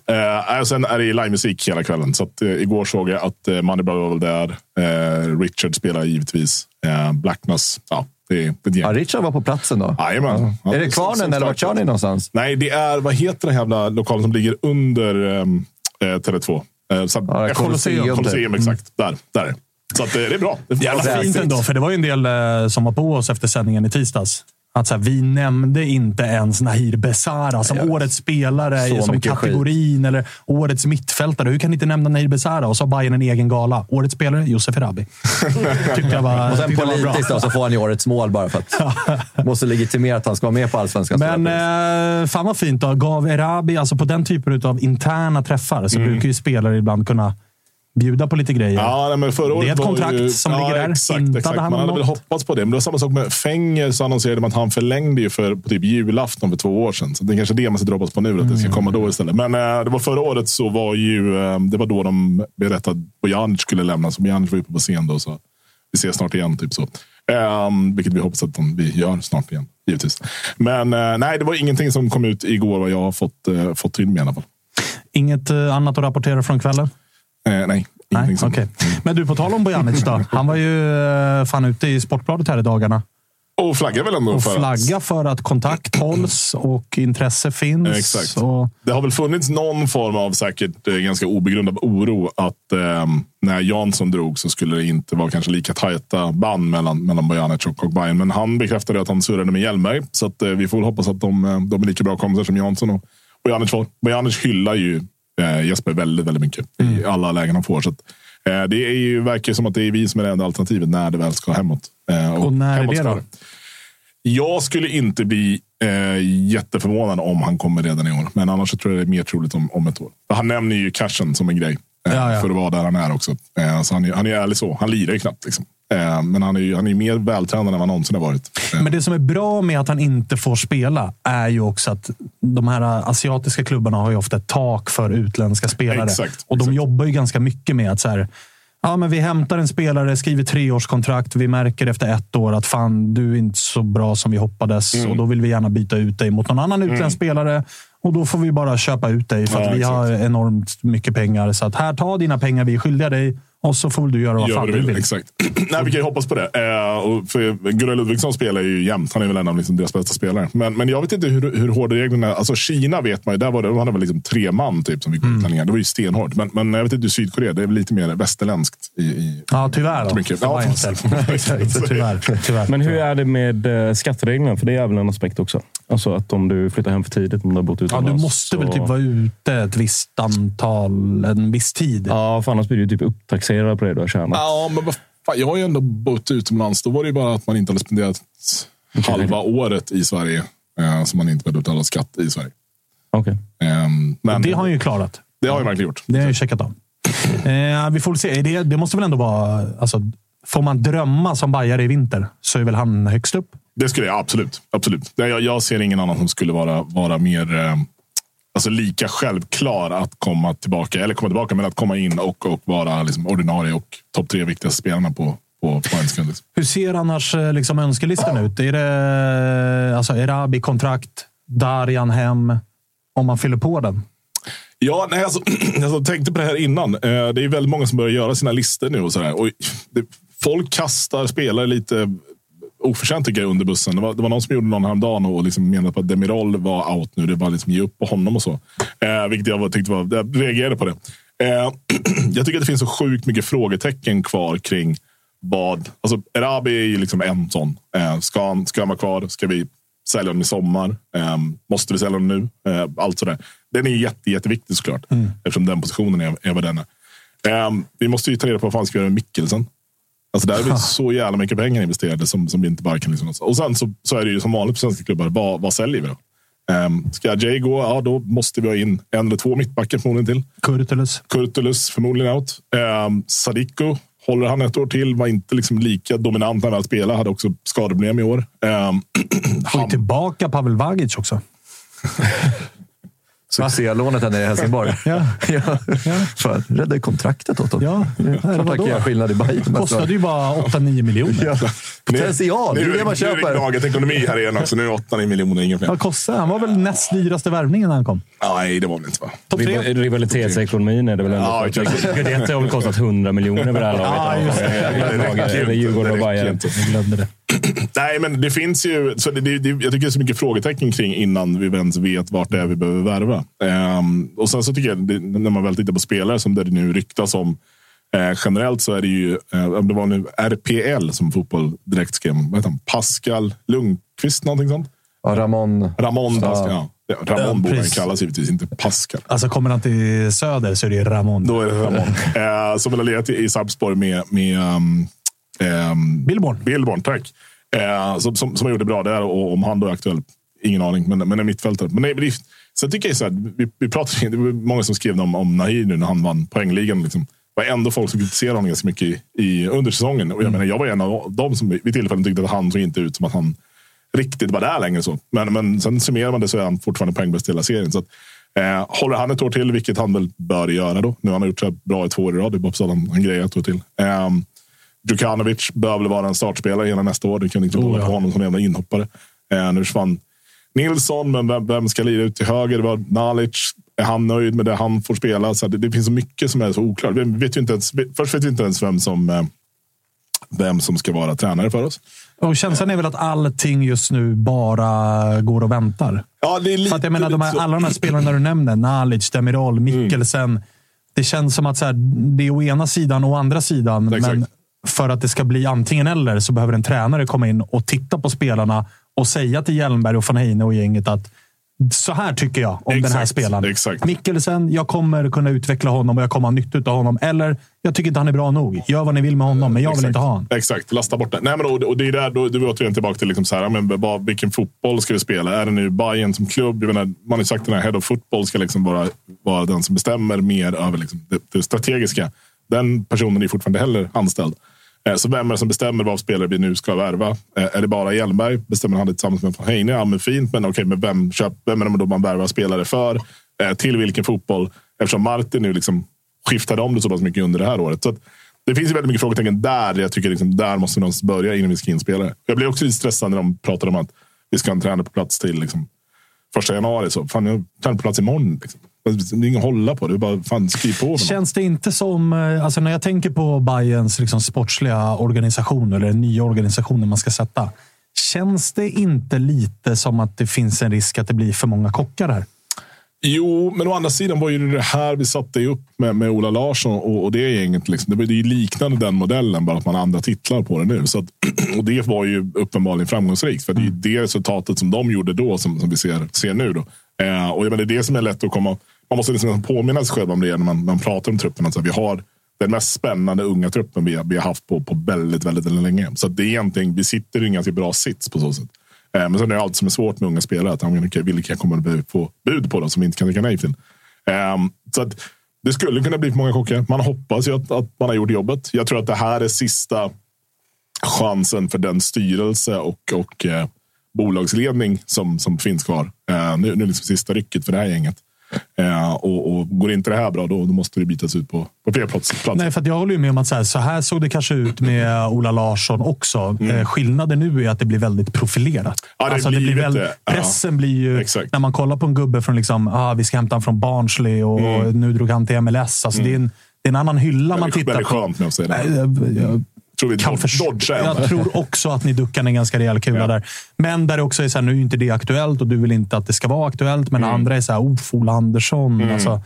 Och sen är det livemusik hela kvällen. Så att, igår såg jag att Moneyball var där. Richard spelar givetvis. Blackness, ja. Det Richard var på platsen då? Jajamän. Ja. Är det Kvarnen eller vart kör ni någonstans? Nej, det är, vad heter den jävla lokalen som ligger under Tele2? Colosseum, exakt. Där. Så att, det är bra. Det är jävla fint ändå, för det var ju en del som var på oss efter sändningen i tisdags. Att så här, vi nämnde inte ens Nahir Besara som årets spelare som kategorin eller årets mittfältare. Hur kan ni inte nämna Nahir Besara? Och så har Bajen en egen gala. Årets spelare, Josef Erabi. Och sen politiskt då, så får han ju årets mål bara för att måste legitimera att han ska vara med på allsvenskan. Men fan vad fint då. Gav Erabi, alltså på den typen av interna träffar så brukar ju spelare ibland kunna bjuda på lite grejer. Ja, nej, men förra året det är ett kontrakt ju, som ligger där. Exakt. Man hade väl hoppats på det. Men det var samma sak med Fänger, så annonserade man att han förlängde ju på typ julafton för 2 år sedan. Så det är kanske det man ska droppas på nu, att det ska komma då istället. Men det var förra året så var ju det var då de berättade att Bojanic skulle lämna. Så Bojanic var uppe på scen då, så vi ses snart igen typ så. Vilket vi hoppas att vi gör snart igen, givetvis. Men nej, det var ingenting som kom ut igår vad jag har fått till mig i alla fall. Inget annat att rapportera från kvällen? Nej, okej. Men du, på tal om Bojanic då. Han var ju fan ute i Sportbladet här i dagarna. Och flagga väl ändå och för flagga att... för att kontakt hålls och intresse finns. Exakt. Och... det har väl funnits någon form av säkert ganska obegrundad oro att när Jansson drog så skulle det inte vara kanske lika tajta band mellan Bojanic och Bajen. Men han bekräftade att han surrade med Hellberg. Så att, vi får hoppas att de är lika bra kompisar som Jansson och Bojanic var. Bojanic hyllar ju Jesper väldigt, väldigt mycket i alla lägen han får. Så att, det är ju, verkar som att det är vi som är det enda alternativet när det väl ska hemåt. Och när är det då? Jag skulle inte bli jätteförvånad om han kommer redan i år. Men annars så tror jag det är mer troligt om ett år. Han nämner ju cashen som en grej för att vara där han är också. Så han är ärlig så. Han lirar ju knappt liksom. Men han är mer vältränad än vad någonsin har varit. Men det som är bra med att han inte får spela är ju också att de här asiatiska klubbarna har ju ofta ett tak för utländska spelare. Exakt, och de jobbar ju ganska mycket med att så här, ja, men vi hämtar en spelare, skriver 3-årskontrakt, vi märker efter 1 år att fan, du är inte så bra som vi hoppades och då vill vi gärna byta ut dig mot någon annan utländsk spelare och då får vi bara köpa ut dig för att vi har enormt mycket pengar, så att här, ta dina pengar, vi är skyldiga dig. Och så får du göra vad fan du vill. Exakt. Nej, vi kan ju hoppas på det. För Gurra Ludvigsson spelar ju jämt. Han är väl en av liksom deras bästa spelare. Men jag vet inte hur hårda reglerna är. Alltså Kina vet man ju. Där var det, han var liksom 3 man typ som vi kom utlänningar. Det var ju stenhårt. Men jag vet inte, Sydkorea, det är väl lite mer västerländskt. Ja, tyvärr. Mycket. Ja, exakt, tyvärr. Men hur är det med skattereglerna? För det är väl en aspekt också. Alltså att om du flyttar hem för tidigt, om du har bott utomlands. Ja, du måste väl typ vara ute ett visst antal, en viss tid. Ja, för annars blir det typ upptaxerad på det du har tjänat. Ja, men jag har ju ändå bott utomlands. Då var det ju bara att man inte hade spenderat halva året i Sverige. Så man inte behövde betala skatt i Sverige. Okej. Okay. Men det har han ju klarat. Det har jag verkligen gjort. Det har jag ju checkat av. Vi får se. Det måste väl ändå vara... Alltså, får man drömma som bajare i vinter så är väl han högst upp? Det skulle jag absolut. Jag ser ingen annan som skulle vara mer alltså lika självklar att komma tillbaka men att komma in och vara liksom ordinarie och topp 3 viktigaste spelarna på en sekund. Hur ser annars liksom önskelistan ut? Är det alltså Erabi kontrakt, Darjan hem, om man fyller på den? Ja, nej, alltså, tänkte på det här innan. Det är väldigt många som börjar göra sina listor nu och sådär. Och folk kastar spelare lite oförtjänt tycker jag under bussen. Det var någon som gjorde någon häromdagen och liksom menade att Demirol var out nu. Det var liksom ge upp på honom och så. Vilket jag tyckte var... Jag reagerade på det. Jag tycker att det finns så sjukt mycket frågetecken kvar kring vad... Alltså, Erabi är ju liksom en sån. Ska han vara kvar? Ska vi sälja honom i sommar? Måste vi sälja honom nu? Allt sådär. Den är ju jätteviktig såklart. Eftersom den positionen är vad den är. Vi måste ju ta reda på vad fan ska vi göra med Mikkelsen. Alltså där är det så jävla mycket pengar investerade som vi inte bara kan liksom. Och sen så är det ju som vanligt på svenska klubbar. Vad säljer vi då? Ska Jay gå? Ja, då måste vi ha in 1 eller 2 mittbackar förmodligen till. Kurtulus förmodligen out. Sadiko, håller han 1 år till, var inte liksom lika dominant när han spelade. Hade också skadeproblem i år. Får tillbaka Pavel Vagic också. Succélånet här nere i Helsingborg. För räddade kontraktet åt dem. Tack jag skillnad i Bajen. Det kostade ju bara 8-9 miljoner. Potential, det är det man köper. Nu är Gnaget ekonomi här igen också. Nu är 8-9 miljoner ingen fel. Vad kostade? Han var väl näst dyraste värvningen när han kom? Nej, det var väl inte va? Topp 3. Rivalitetsekonomin är det väl ändå. Ja, det har väl kostat 100 miljoner över det här laget. Det är Djurgården och Bajen. Jag glömde det. Nej, men det finns ju... Så jag tycker det är så mycket frågetecken kring innan vi ens vet vart det är vi behöver värva. Och sen så tycker jag, när man väl tittar på spelare som det nu ryktas om, generellt så är det ju... det var nu RPL som fotboll direkt skrev. Vad heter han? Pascal Lundqvist, någonting sånt? Ja, Ramon Pascal, Ramon borde kallas givetvis, inte Pascal. Alltså kommer han till Söder så är det Ramon. Då är det Ramon. Som vill ha legat i Sarpsborg med Billborn, tack. Som gjorde bra där, och om han då är aktuell, ingen aning, men är mittfältare. Men nej, så tycker jag så här, vi pratade, det var många som skrev om Nahir nu när han vann poängligan liksom. Det var ändå folk som kritiserade honom ganska mycket i under säsongen, och jag menar, jag var en av dem som vid tillfället tyckte att han såg inte ut som att han riktigt var där längre så. Men sen summerar man det så är han fortfarande poängbäst i hela serien, så att håller han 1 år till, vilket han väl bör göra då. Nu har han gjort så bra i 2 år i rad, det är bara så han grejer 1 år till. Djukanovic bör väl vara en startspelare hela nästa år. Du kan inte hålla på honom som jävla inhoppare. Nu försvann Nilsson, men vem ska lira ut till höger? Det var Nalic. Är han nöjd med det han får spela? Så det finns så mycket som är så oklart. Först vet vi inte ens vem som vem som ska vara tränare för oss. Och känslan är väl att allting just nu bara går och väntar. Ja, det är lite, för att jag menar, alla de här spelarna du nämnde, Nalic, Demirol, Mikkelsen. Mm. Det känns som att så här, det är å ena sidan och å andra sidan. Exakt. Men för att det ska bli antingen eller så behöver en tränare komma in och titta på spelarna och säga till Hjelmberg och Van Heine och gänget att så här tycker jag om exakt, den här spelaren. Exakt. Mikkelsen, jag kommer kunna utveckla honom och jag kommer ha nytta av honom. Eller, jag tycker inte han är bra nog. Gör vad ni vill med honom, men jag exakt, vill inte ha honom. Exakt, lasta bort det. Nej, men och det är där, då är vi återigen tillbaka till liksom så här, men bara, vilken fotboll ska vi spela? Är det nu Bajen som klubb? Jag menar, man har sagt den här head of football ska liksom vara den som bestämmer mer över liksom det strategiska. Den personen är fortfarande heller anställd. Så vem är det som bestämmer vad spelare vi nu ska värva? Är det bara Hjelmberg? Bestämmer han det tillsammans med Van Heine? Ja, men fint. Men okej, men vem är det då man värvar spelare för? Till vilken fotboll? Eftersom Martin nu liksom skiftade om det så pass mycket under det här året. Så att det finns ju väldigt mycket frågetecken där. Jag tycker liksom, där måste någon börja innan vi ska inspelare. Jag blir också lite stressad när de pratar om att vi ska ha en tränare på plats till liksom, 1 januari. Så fan, jag tränar på plats imorgon liksom. Det är ingen hålla på, du bara fan skriv på. Känns det inte som, alltså när jag tänker på Bajens liksom sportsliga organisation eller nya organisationer man ska sätta, känns det inte lite som att det finns en risk att det blir för många kockar här? Jo, men å andra sidan var ju det här vi satte upp med Ola Larsson och det gänget liksom. Det är ju liknande den modellen, bara att man har andra titlar på det nu. Så att, och det var ju uppenbarligen framgångsrikt, för det är ju det resultatet som de gjorde då som vi ser nu då. Och jag menar, det är det som är lätt att komma. Man måste liksom påminna sig själv om det när man pratar om truppen. Alltså, vi har den mest spännande unga truppen vi har haft på väldigt, väldigt länge. Så det är egentligen, vi sitter i en ganska bra sits på så sätt. Men sen är det allt som är svårt med unga spelare. Att vilka kommer att få bud på dem som inte kan tänka nej till. Så att det skulle kunna bli för många kockar. Man hoppas ju att man har gjort jobbet. Jag tror att det här är sista chansen för den styrelse och bolagsledning som finns kvar. Nu liksom sista rycket för det här gänget. Och går inte det här bra då måste det bytas ut på fler platser. Nej, för att jag håller ju med om att så här såg det kanske ut med Ola Larsson också. Skillnaden nu är att det blir väldigt profilerat. Ja, pressen blir ju exakt. När man kollar på en gubbe från liksom, vi ska hämta han från Barnsley och nu drog han till MLS. Alltså, det är en annan hylla man tittar på. Jag tror också att ni duckar en ganska rejäl kula där. Men där det också är så här, nu är ju inte det aktuellt och du vill inte att det ska vara aktuellt. Men andra är så här, Ola Andersson. Alltså,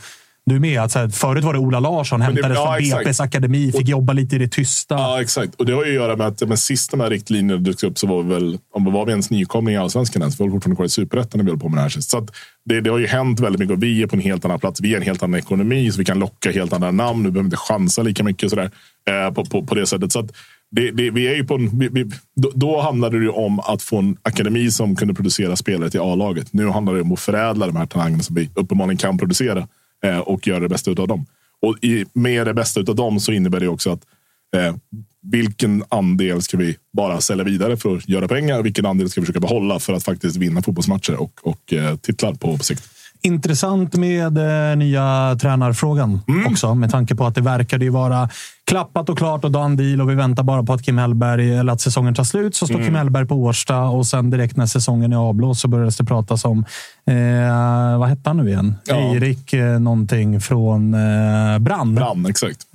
du är med. Att så här, förut var det Ola Larsson, hämtades från BPs akademi, fick jobba lite i det tysta. Ja, exakt. Och det har ju att göra med att sist de här riktlinjerna dykt upp så var vi väl, om det var vi ens nykomling i Allsvenskan ens, vi håller fortfarande kvar i Superettan när vi håller på med det här. Så att det har ju hänt väldigt mycket och vi är på en helt annan plats. Vi är en helt annan ekonomi så vi kan locka helt andra namn. Nu behöver inte chansa lika mycket sådär. På det sättet. Så att vi är ju på en, då handlade det ju om att få en akademi som kunde producera spelare till A-laget. Nu handlar det om att förädla de här talangerna som vi uppenbarligen kan producera och göra det bästa utav dem. Och med det bästa utav dem så innebär det också att vilken andel ska vi bara sälja vidare för att göra pengar och vilken andel ska vi försöka behålla för att faktiskt vinna fotbollsmatcher och titlar på sikt. Intressant med nya tränarfrågan också, med tanke på att det verkade ju vara klappat och klart och Dan Deal och vi väntar bara på att Kim Hellberg, eller att säsongen tar slut, så står Kim Hellberg på Årsta och sen direkt när säsongen är avblåst så börjades det pratas om vad hette han nu igen? Erik någonting från Brann exakt.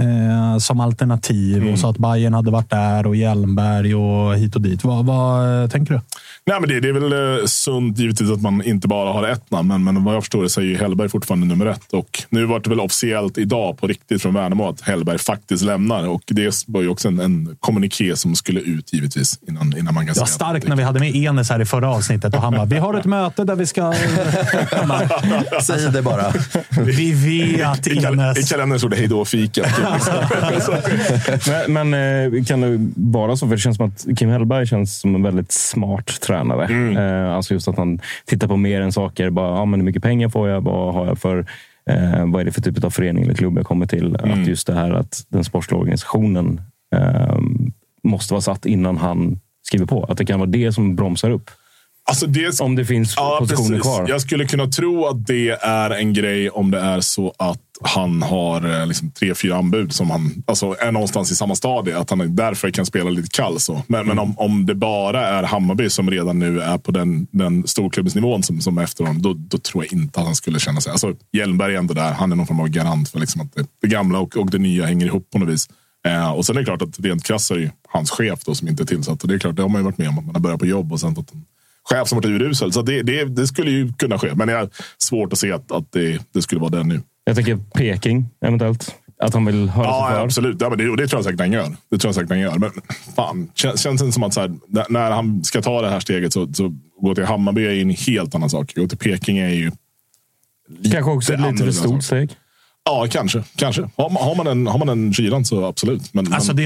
Som alternativ och så att Bajen hade varit där och Hjelmberg och hit och dit. Vad tänker du? Nej, men det är väl sunt givetvis att man inte bara har ett namn, men vad jag förstår det så är ju Hellberg fortfarande nummer 1 och nu var det väl officiellt idag på riktigt från Värnamo att Hellberg faktiskt lämnar och det var ju också en kommuniké som skulle ut givetvis innan man kan säga. Det var starkt när vi hade med Enes här i förra avsnittet och han bara, vi har ett möte där vi ska säg det bara. Vi vet Enes. I kalendern så det hej då fika. Men kan det vara så, för det känns som att Kim Hellberg känns som en väldigt smart tränare. Alltså just att han tittar på mer än saker. Bara, men hur mycket pengar får jag? Vad har jag för... vad är det för typ av förening eller klubb jag kommer till? Att just det här att den sportsliga organisationen måste vara satt innan han skriver på. Att det kan vara det som bromsar upp. Alltså det, om det finns positioner kvar. Jag skulle kunna tro att det är en grej om det är så att han har liksom 3-4 anbud som han, alltså, är någonstans i samma stadie. Att han därför kan spela lite kall. Så. Men om det bara är Hammarby som redan nu är på den storklubbsnivån som efter honom, då tror jag inte att han skulle känna sig. Alltså, Hjelmberg är ändå där. Han är någon form av garant för liksom att det gamla och det nya hänger ihop på något vis. Och sen är det klart att rent krasst är hans chef då, som inte är tillsatt. Och det är klart, det har man ju varit med om, att man har börjat på jobb och sen att en chef som varit urusel. Så det skulle ju kunna ske. Men det är svårt att se att det skulle vara den nu. Jag tänker Peking eventuellt. Att han vill höra sig för. Ja, absolut. Ja, men det tror jag säkert han gör. Det tror jag säkert han gör. Men fan, känns det som att så här, när han ska ta det här steget så gå till Hammarby är ju en helt annan sak. Gå till Peking är ju kanske också lite för stort steg. Ja, kanske. Har man en kylan så absolut. Men, alltså det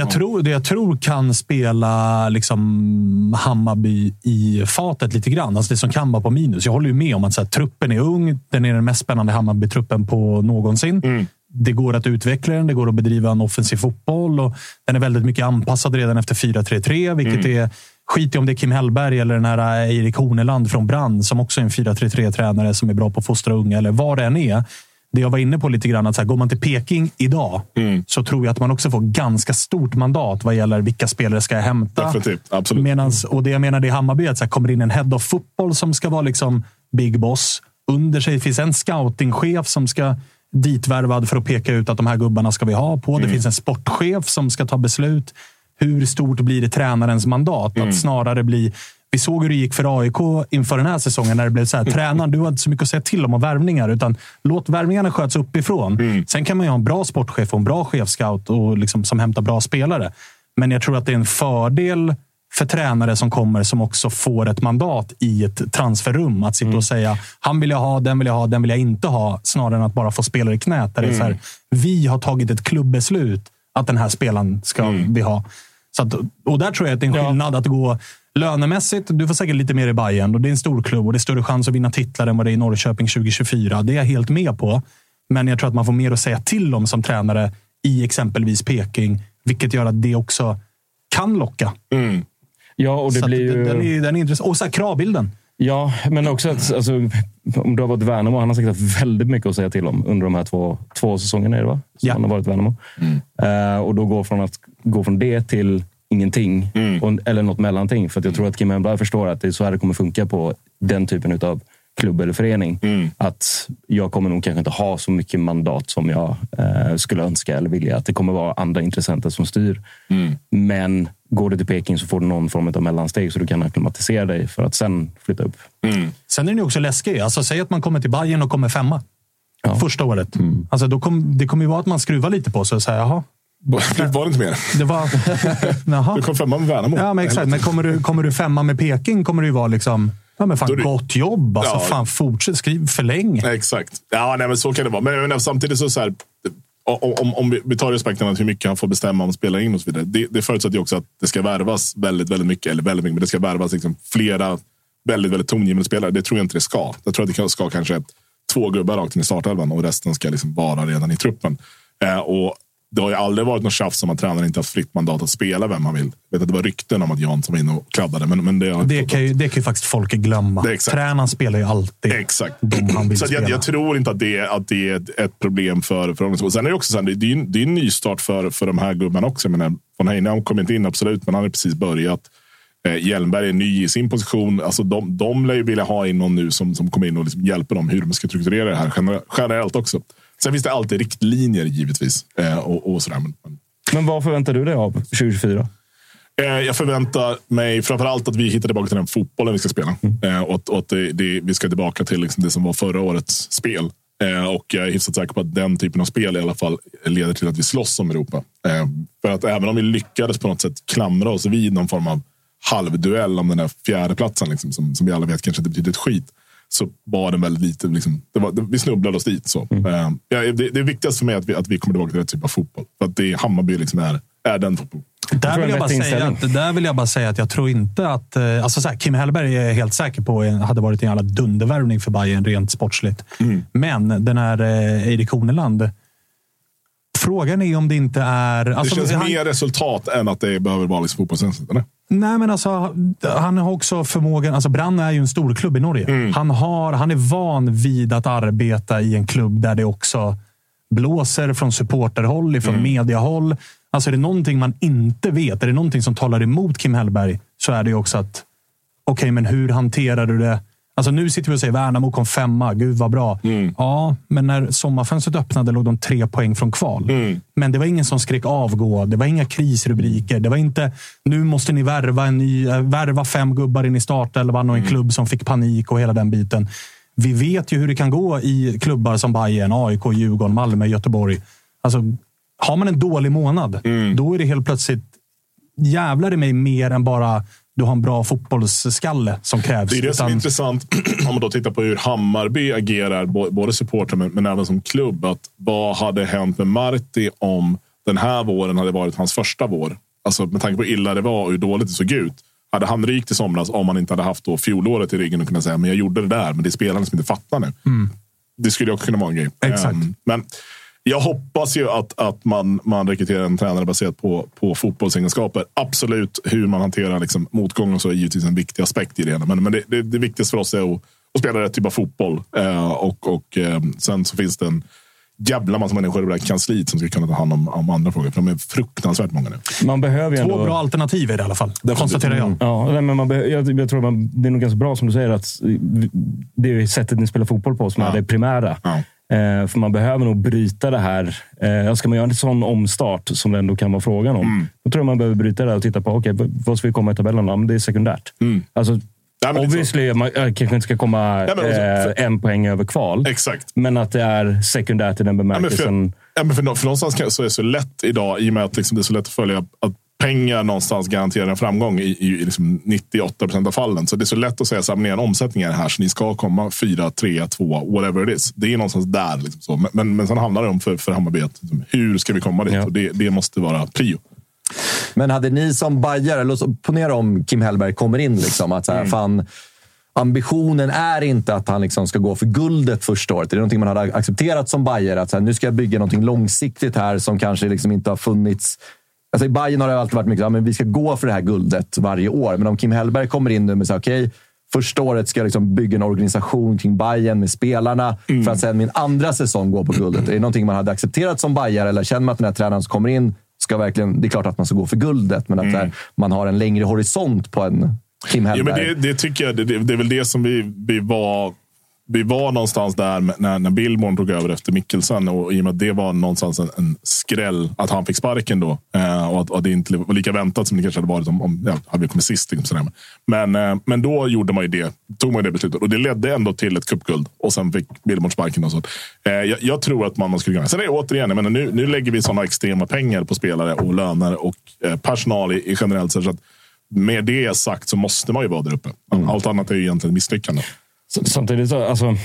jag tror kan spela liksom Hammarby i fatet lite grann. Alltså det som kan vara på minus. Jag håller ju med om att så här, truppen är ung. Den är den mest spännande Hammarby-truppen på någonsin. Mm. Det går att utveckla den. Det går att bedriva en offensiv fotboll. Och den är väldigt mycket anpassad redan efter 4-3-3. Vilket är... Skit i om det är Kim Hellberg eller den här Erik Horneland från Brand. Som också är en 4-3-3-tränare som är bra på att fostra unga. Eller vad det än är. Det jag var inne på lite grann, att så här, går man till Peking idag så tror jag att man också får ganska stort mandat vad gäller vilka spelare ska jag hämta. Definitivt, absolut. Medans, och det jag menar det är Hammarby, att så här, kommer in en head of fotboll som ska vara liksom big boss. Under sig finns en scoutingchef som ska ditvärvad för att peka ut att de här gubbarna ska vi ha på. Det finns en sportchef som ska ta beslut. Hur stort blir det tränarens mandat? Att snarare bli... Vi såg hur det gick för AIK inför den här säsongen när det blev så här, tränaren, du har inte så mycket att säga till om värvningar, utan låt värvningarna sköts uppifrån. Sen kan man ju ha en bra sportchef och en bra chefscout och liksom, som hämtar bra spelare. Men jag tror att det är en fördel för tränare som kommer som också får ett mandat i ett transferrum att sitta och säga, han vill jag ha, den vill jag ha, den vill jag inte ha, snarare än att bara få spelare i knät. Där det är så här, vi har tagit ett klubbeslut att den här spelaren ska vi ha. Så att, och där tror jag att det är en skillnad att gå lönemässigt, du får säkert lite mer i Bajen och det är en stor klubb och det är större chans att vinna titlar än vad det är i Norrköping 2024. Det är jag helt med på. Men jag tror att man får mer att säga till om som tränare i exempelvis Peking, vilket gör att det också kan locka. Ja, och det så blir ju... Den är intressant. Och så här kravbilden. Ja, men också att alltså, om du har varit Värnamo, han har säkert haft väldigt mycket att säga till om under de här två säsongerna är det, va? Så han har varit Värnamo. Och då gå från det till ingenting eller något mellanting, för att jag tror att Kim Hellberg förstår att det är så här det kommer funka på den typen av klubb eller förening, att jag kommer nog kanske inte ha så mycket mandat som jag skulle önska eller vilja, att det kommer vara andra intressenter som styr, men går du till Peking så får du någon form av mellansteg så du kan akklimatisera dig för att sen flytta upp. Sen är det ju också läskigt, alltså säg att man kommer till Bajen och kommer femma första året, alltså då det kommer ju vara att man skruvar lite på sig och säger, jaha, det var inte mer. Du kom femma med Värnamo. Ja, men exakt. Men kommer du femma med Peking kommer du vara liksom... Ja, men fan, gott jobb. Alltså, fan, fortsätt. Skriv för länge. Exakt. Ja, nej, men så kan det vara. Men samtidigt så här... Om vi tar respekten att hur mycket han får bestämma om spelare in och så vidare. Det förutsätter ju också att det ska värvas väldigt, väldigt mycket. Eller väldigt mycket, men det ska värvas liksom flera väldigt, väldigt tongivande spelare. Det tror jag inte det ska. Jag tror att det ska kanske 2 gubbar rakt in i startelvan och resten ska liksom vara redan i truppen. Och det har ju aldrig varit något tjafs som att tränaren inte har fritt mandat att spela vem man vill. Jag vet att det var rykten om att Jansson var inne och kladdade. Men det kan ju faktiskt folk glömma. Tränaren spelar ju alltid. Exakt. Så jag tror inte att det är ett problem för honom. Sen är det också så här, det är en ny start för de här gubbarna också. Jag menar, von Heine kom inte in, absolut, men han har precis börjat. Hjelmberg är ny i sin position. Alltså de lär ju vilja ha in någon nu som kommer in och liksom hjälper dem hur de ska strukturera det här generellt också. Sen finns det alltid riktlinjer givetvis och sådär. Men vad förväntar du dig av 2024? Jag förväntar mig framförallt att vi hittar tillbaka till den fotbollen vi ska spela. Och att vi ska tillbaka till liksom det som var förra årets spel. Och jag är hyfsat säker på att den typen av spel i alla fall leder till att vi slåss om Europa. För att även om vi lyckades på något sätt klamra oss vid någon form av halvduell om den här 4:e platsen liksom, som vi alla vet kanske inte betyder ett skit, så var den väldigt lite liksom, vi snubblade oss dit så. Det är viktigast för mig att vi kommer tillbaka till rätt typ av fotboll, för att det Hammarby liksom är den fotboll. Där vill jag bara säga att jag tror inte att alltså så här, Kim Hellberg är helt säker på hade varit en jävla dundervärvning för Bajen rent sportsligt. Men den här Erik Horneland, frågan är om det inte är... Alltså, det känns mer resultat än att det behöver vara liksom fotbollsensigt, eller? Nej, men alltså, han har också förmågan... Alltså, Brann är ju en stor klubb i Norge. Han är van vid att arbeta i en klubb där det också blåser från supporterhåll, ifrån mediehåll. Alltså, är det någonting man inte vet? Är det någonting som talar emot Kim Hellberg, så är det ju också att... Okej, men hur hanterar du det? Alltså nu sitter vi och säger Värnamo kom 5:a, gud vad bra. Mm. Ja, men när sommarfönstret öppnade låg de 3 poäng från kval. Mm. Men det var ingen som skrek avgå, det var inga krisrubriker, det var inte nu måste ni värva en ny, värva 5 gubbar in i startelvan och en klubb som fick panik och hela den biten. Vi vet ju hur det kan gå i klubbar som Bajen, AIK, Djurgården, Malmö, Göteborg. Alltså har man en dålig månad, då är det helt plötsligt jävlar i mig mer än bara du har en bra fotbollsskalle som krävs. Det är det som är intressant om man då tittar på hur Hammarby agerar, både supporter men även som klubb. Att vad hade hänt med Marti om den här våren hade varit hans första vår? Alltså med tanke på hur illa det var och hur dåligt det såg ut. Hade han rykt i somras om man inte hade haft då fjolåret i ryggen och kunna säga men jag gjorde det där, men det är spelarna som inte fattar nu. Mm. Det skulle också kunna vara en grej. Exakt. Men jag hoppas ju att man rekryterar en tränare baserat på fotbollsegenskaper. Absolut, hur man hanterar liksom, motgången så är givetvis en viktig aspekt i det hela. Men det viktigaste för oss är att spela rätt typ av fotboll. Sen så finns det en jävla massa människor i det här kansliet som ska kunna ta hand om andra frågor. För de är fruktansvärt många nu. Man behöver ju ändå... 2 bra alternativ i det i alla fall. Det konstaterar jag. Ja, men jag tror att det är nog ganska bra som du säger att det är sättet ni spelar fotboll på som är det primära. Ja. För man behöver nog bryta det här. Ska man göra en sån omstart som det ändå kan vara frågan om. Då tror jag man behöver bryta det här och titta på okej, vad ska vi komma i tabellen om? Det är sekundärt. Alltså, obviously, man kanske inte ska komma 1 poäng över kval. Exakt. Men att det är sekundärt i den bemärkelsen. Men för någonstans så är det så lätt idag, i och med att liksom det är så lätt att följa att pengar någonstans garanterar en framgång i liksom 98% av fallen. Så det är så lätt att säga så här, men en omsättning är här så ni ska komma 4, 3, 2, whatever it is. Det är någonstans där. Liksom så. Men sen handlar det om för Hammarby att liksom, hur ska vi komma dit? Ja. Och det måste vara prio. Men hade ni som bajare, låt oss ponera om Kim Hellberg kommer in liksom, att så här, fan, ambitionen är inte att han liksom ska gå för guldet första året. Det är någonting man hade accepterat som bajare, att så här, nu ska jag bygga någonting långsiktigt här som kanske liksom inte har funnits. Alltså i Bajen har det alltid varit mycket, ja, men vi ska gå för det här guldet varje år. Men om Kim Hellberg kommer in nu med så här, okej, första året ska jag liksom bygga en organisation kring Bajen med spelarna för att sen min andra säsong gå på guldet. Är det någonting man hade accepterat som bajare, eller känner man att den här tränaren som kommer in ska verkligen, det är klart att man ska gå för guldet, men att där, man har en längre horisont på en Kim Hellberg. Ja, men det tycker jag, det är väl det som vi var någonstans där när Billborn tog över efter Mikkelsen, och i och med att det var någonstans en skräll att han fick sparken då, och att det inte var lika väntat som det kanske hade varit om hade vi kommit sist. Liksom, men då gjorde man ju det, tog man ju det beslutet, och det ledde ändå till ett cupguld, och sen fick Billborn sparken och sånt. Jag tror att man skulle kunna... Sen är det återigen, jag menar, nu lägger vi sådana extrema pengar på spelare och löner och personal i generellt, så att med det sagt så måste man ju vara där uppe. Allt annat är ju egentligen misslyckande. Samtidigt så, alltså,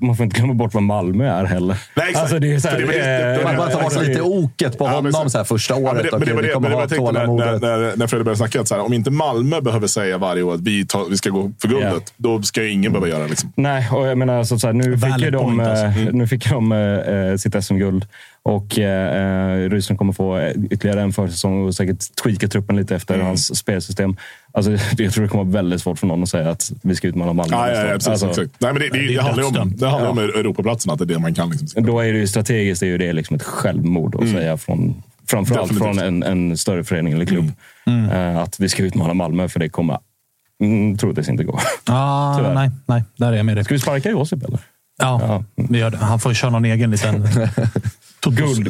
man får inte glömma bort vad Malmö är heller. Nej, exakt. Alltså, det är så här, det man bara tar bort lite oket på honom så här första året. Ja, men det kommer att ha när Fredrik började snacka att så här, om inte Malmö behöver säga varje år att vi ska gå för guldet, då ska ju ingen behöva göra det. Liksom. Nej, och jag menar så här, nu fick de sitt SM-guld. Och Rysen kommer få ytterligare en försäsong och säkert tweaka truppen lite efter hans spelsystem. Alltså, jag tror det kommer vara väldigt svårt för någon att säga att vi ska utmana Malmö. Ja, precis. Alltså, nej, men det handlar om Europaplatsen, att det är det man kan. Liksom. Då är det ju strategiskt, det är liksom ett självmord att säga från... Framförallt från en större förening eller klubb. Att vi ska utmana Malmö, för det kommer troligtvis inte gå. Ah, nej, där är jag med det. Ska vi sparka Josef eller? Ja, vi gör det. Han får köra någon egen liten...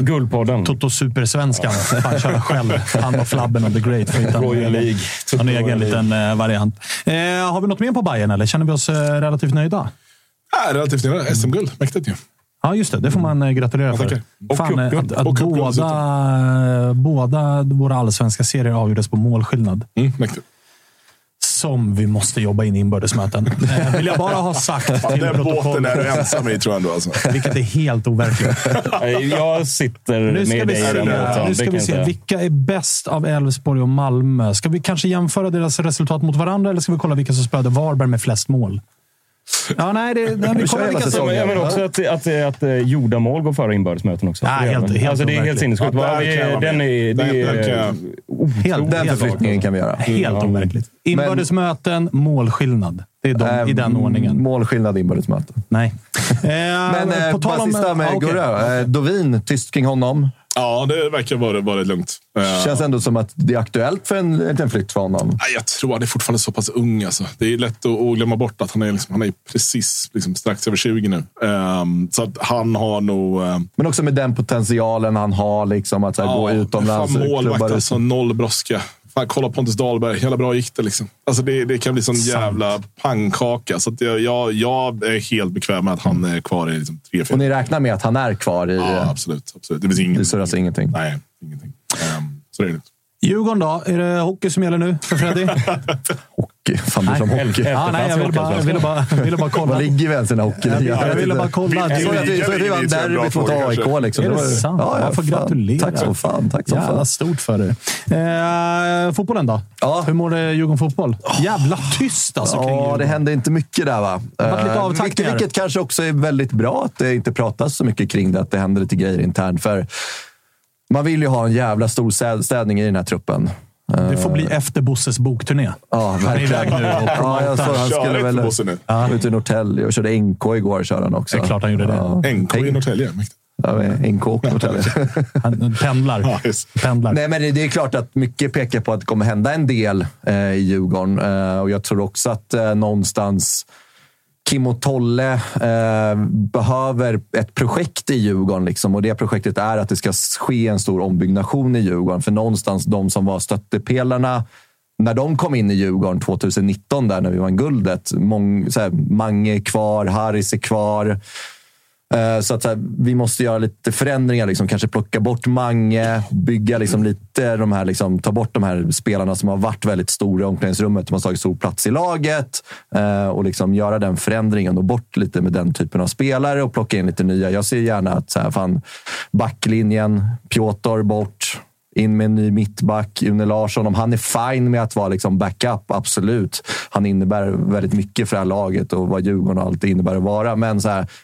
Guldpodden. Toto Supersvenskan. Han körde själv. Han var flabben of the great. Royal League. Han är en liten variant. Har vi något mer på Bajen eller? Känner vi oss relativt nöjda? Ja, relativt nöjda. SM-guld. Mäktigt ju. Ja, just det. Det får man gratulera för. Och fan, att båda våra allsvenska serier avgjordes på målskillnad. Mäktigt. Som vi måste jobba in i inbördesmöten. Vill jag bara ha sagt till protokollet. Den är du ensam i, tror jag ändå. Alltså. Vilket är helt overkligt. Jag sitter med dig i den här. Nu ska vi se, vilka är bäst av Elfsborg och Malmö? Ska vi kanske jämföra deras resultat mot varandra, eller ska vi kolla vilka som spöder Varberg med flest mål? Ja, nej, vi kollar vilka som... Jag menar också att gjorda mål går före inbördesmöten också. Nej, helt alltså, det är helt sinnessjukt. Den förflyttningen kan vi göra. Helt overkligt. Inbördesmöten, målskillnad. Det är i den ordningen. Målskillnad, inbördesmöten. Nej. Men på tal om sista med Gurra. Dovin, tyst kring honom. Ja, det verkar vara lugnt. Känns ändå som att det är aktuellt för en flykt för honom. Jag tror att det är fortfarande så pass ung. Alltså. Det är lätt att glömma bort att han är precis strax över 20 nu. Så att han har nog... Men också med den potentialen han har att gå utomlands. Fan, målvakt, alltså, noll broska. Fan, kolla Pontus Dahlberg, hela bra gick det . Alltså det kan bli sån jävla pannkaka. Så att jag är helt bekväm med att han är kvar i 3-4. Och ni räknar med att han är kvar i... Ja, absolut. Det finns ingenting. Nej, ingenting. Så det är det. Djurgården då? Är det hockey som gäller nu för Freddy? Hockey? Fan, du som hockey. Nej, jag ville bara kolla. Vad ligger vi ens i den här hockeyn? Jag ville bara kolla. Jag såg att det var en derby mot AIK. Är det sant? Ja, jag får gratulera. Tack så fan. Jävla stort för dig. Fotbollen då? Ja. Hur mår det Djurgården fotboll? Jävla tyst alltså. Ja, det hände inte mycket där va? Vilket kanske också är väldigt bra att det inte pratas så mycket kring det. Att det händer lite grejer internt för... Man vill ju ha en jävla stor städning i den här truppen. Det får bli efter Bosses bokturné. Ja, verkligen. Han skulle väl ut i Norrtälje och körde NK igår körde han också. Det är klart han gjorde det. NK i Norrtälje. Ja, NK och Norrtälje. Han pendlar. Ja, pendlar. Nej, men det är klart att mycket pekar på att det kommer hända en del i Djurgården. Och jag tror också att någonstans... Kim och Tolle behöver ett projekt i Djurgården och det projektet är att det ska ske en stor ombyggnation i Djurgården för någonstans de som var stöttepelarna när de kom in i Djurgården 2019 där när vi vann guldet Mange är kvar, Harris är kvar så att vi måste göra lite förändringar kanske plocka bort Mange, bygga lite de här ta bort de här spelarna som har varit väldigt stora i omklädningsrummet, de har tagit stor plats i laget och göra den förändringen och bort lite med den typen av spelare och plocka in lite nya. Jag ser gärna att backlinjen Piotr bort, in med en ny mittback, Ola Larsson, om han är fin med att vara backup, absolut. Han innebär väldigt mycket för det här laget och vad Djurgården och allt det innebär att vara. Men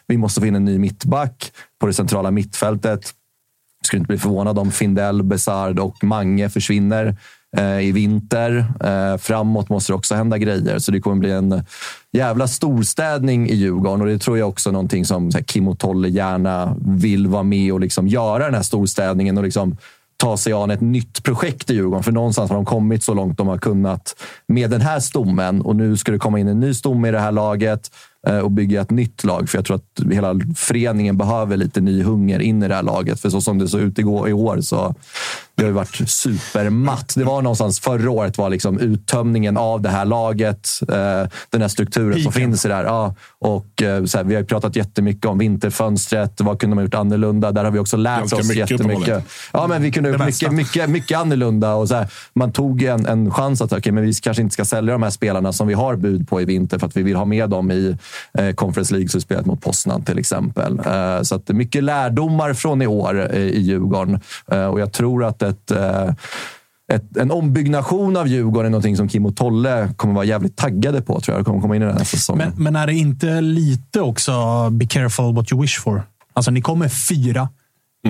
vi måste få in en ny mittback på det centrala mittfältet. Jag skulle inte bli förvånad om Findell, Besard och Mange försvinner i vinter. Framåt måste det också hända grejer. Så det kommer bli en jävla storstädning i Djurgården. Och det tror jag också någonting som Kim och Tolle gärna vill vara med och göra den här storstädningen och ta sig an ett nytt projekt i Djurgården. För någonstans har de kommit så långt de har kunnat med den här stommen. Och nu ska det komma in en ny stomme i det här laget och bygga ett nytt lag. För jag tror att hela föreningen behöver lite ny hunger in i det här laget. För så som det såg ut igår, i år så det har ju varit supermatt. Det var någonstans förra året var uttömningen av det här laget. Den här strukturen som finns i det här. Ja, och vi har ju pratat jättemycket om vinterfönstret. Vad kunde man ha gjort annorlunda? Där har vi också lärt oss jättemycket. Ja, men vi kunde ha gjort mycket annorlunda. Och man tog en chans att men vi kanske inte ska sälja de här spelarna som vi har bud på i vinter för att vi vill ha med dem i Conference League-spelet mot Poznan till exempel. Så att mycket lärdomar från i år i Djurgården. Och jag tror att en ombyggnation av Djurgården är någonting som Kim och Tolle kommer vara jävligt taggade på, tror jag. Det kommer komma in i den här säsongen. Men är det inte lite också be careful what you wish for? Alltså ni kommer 4.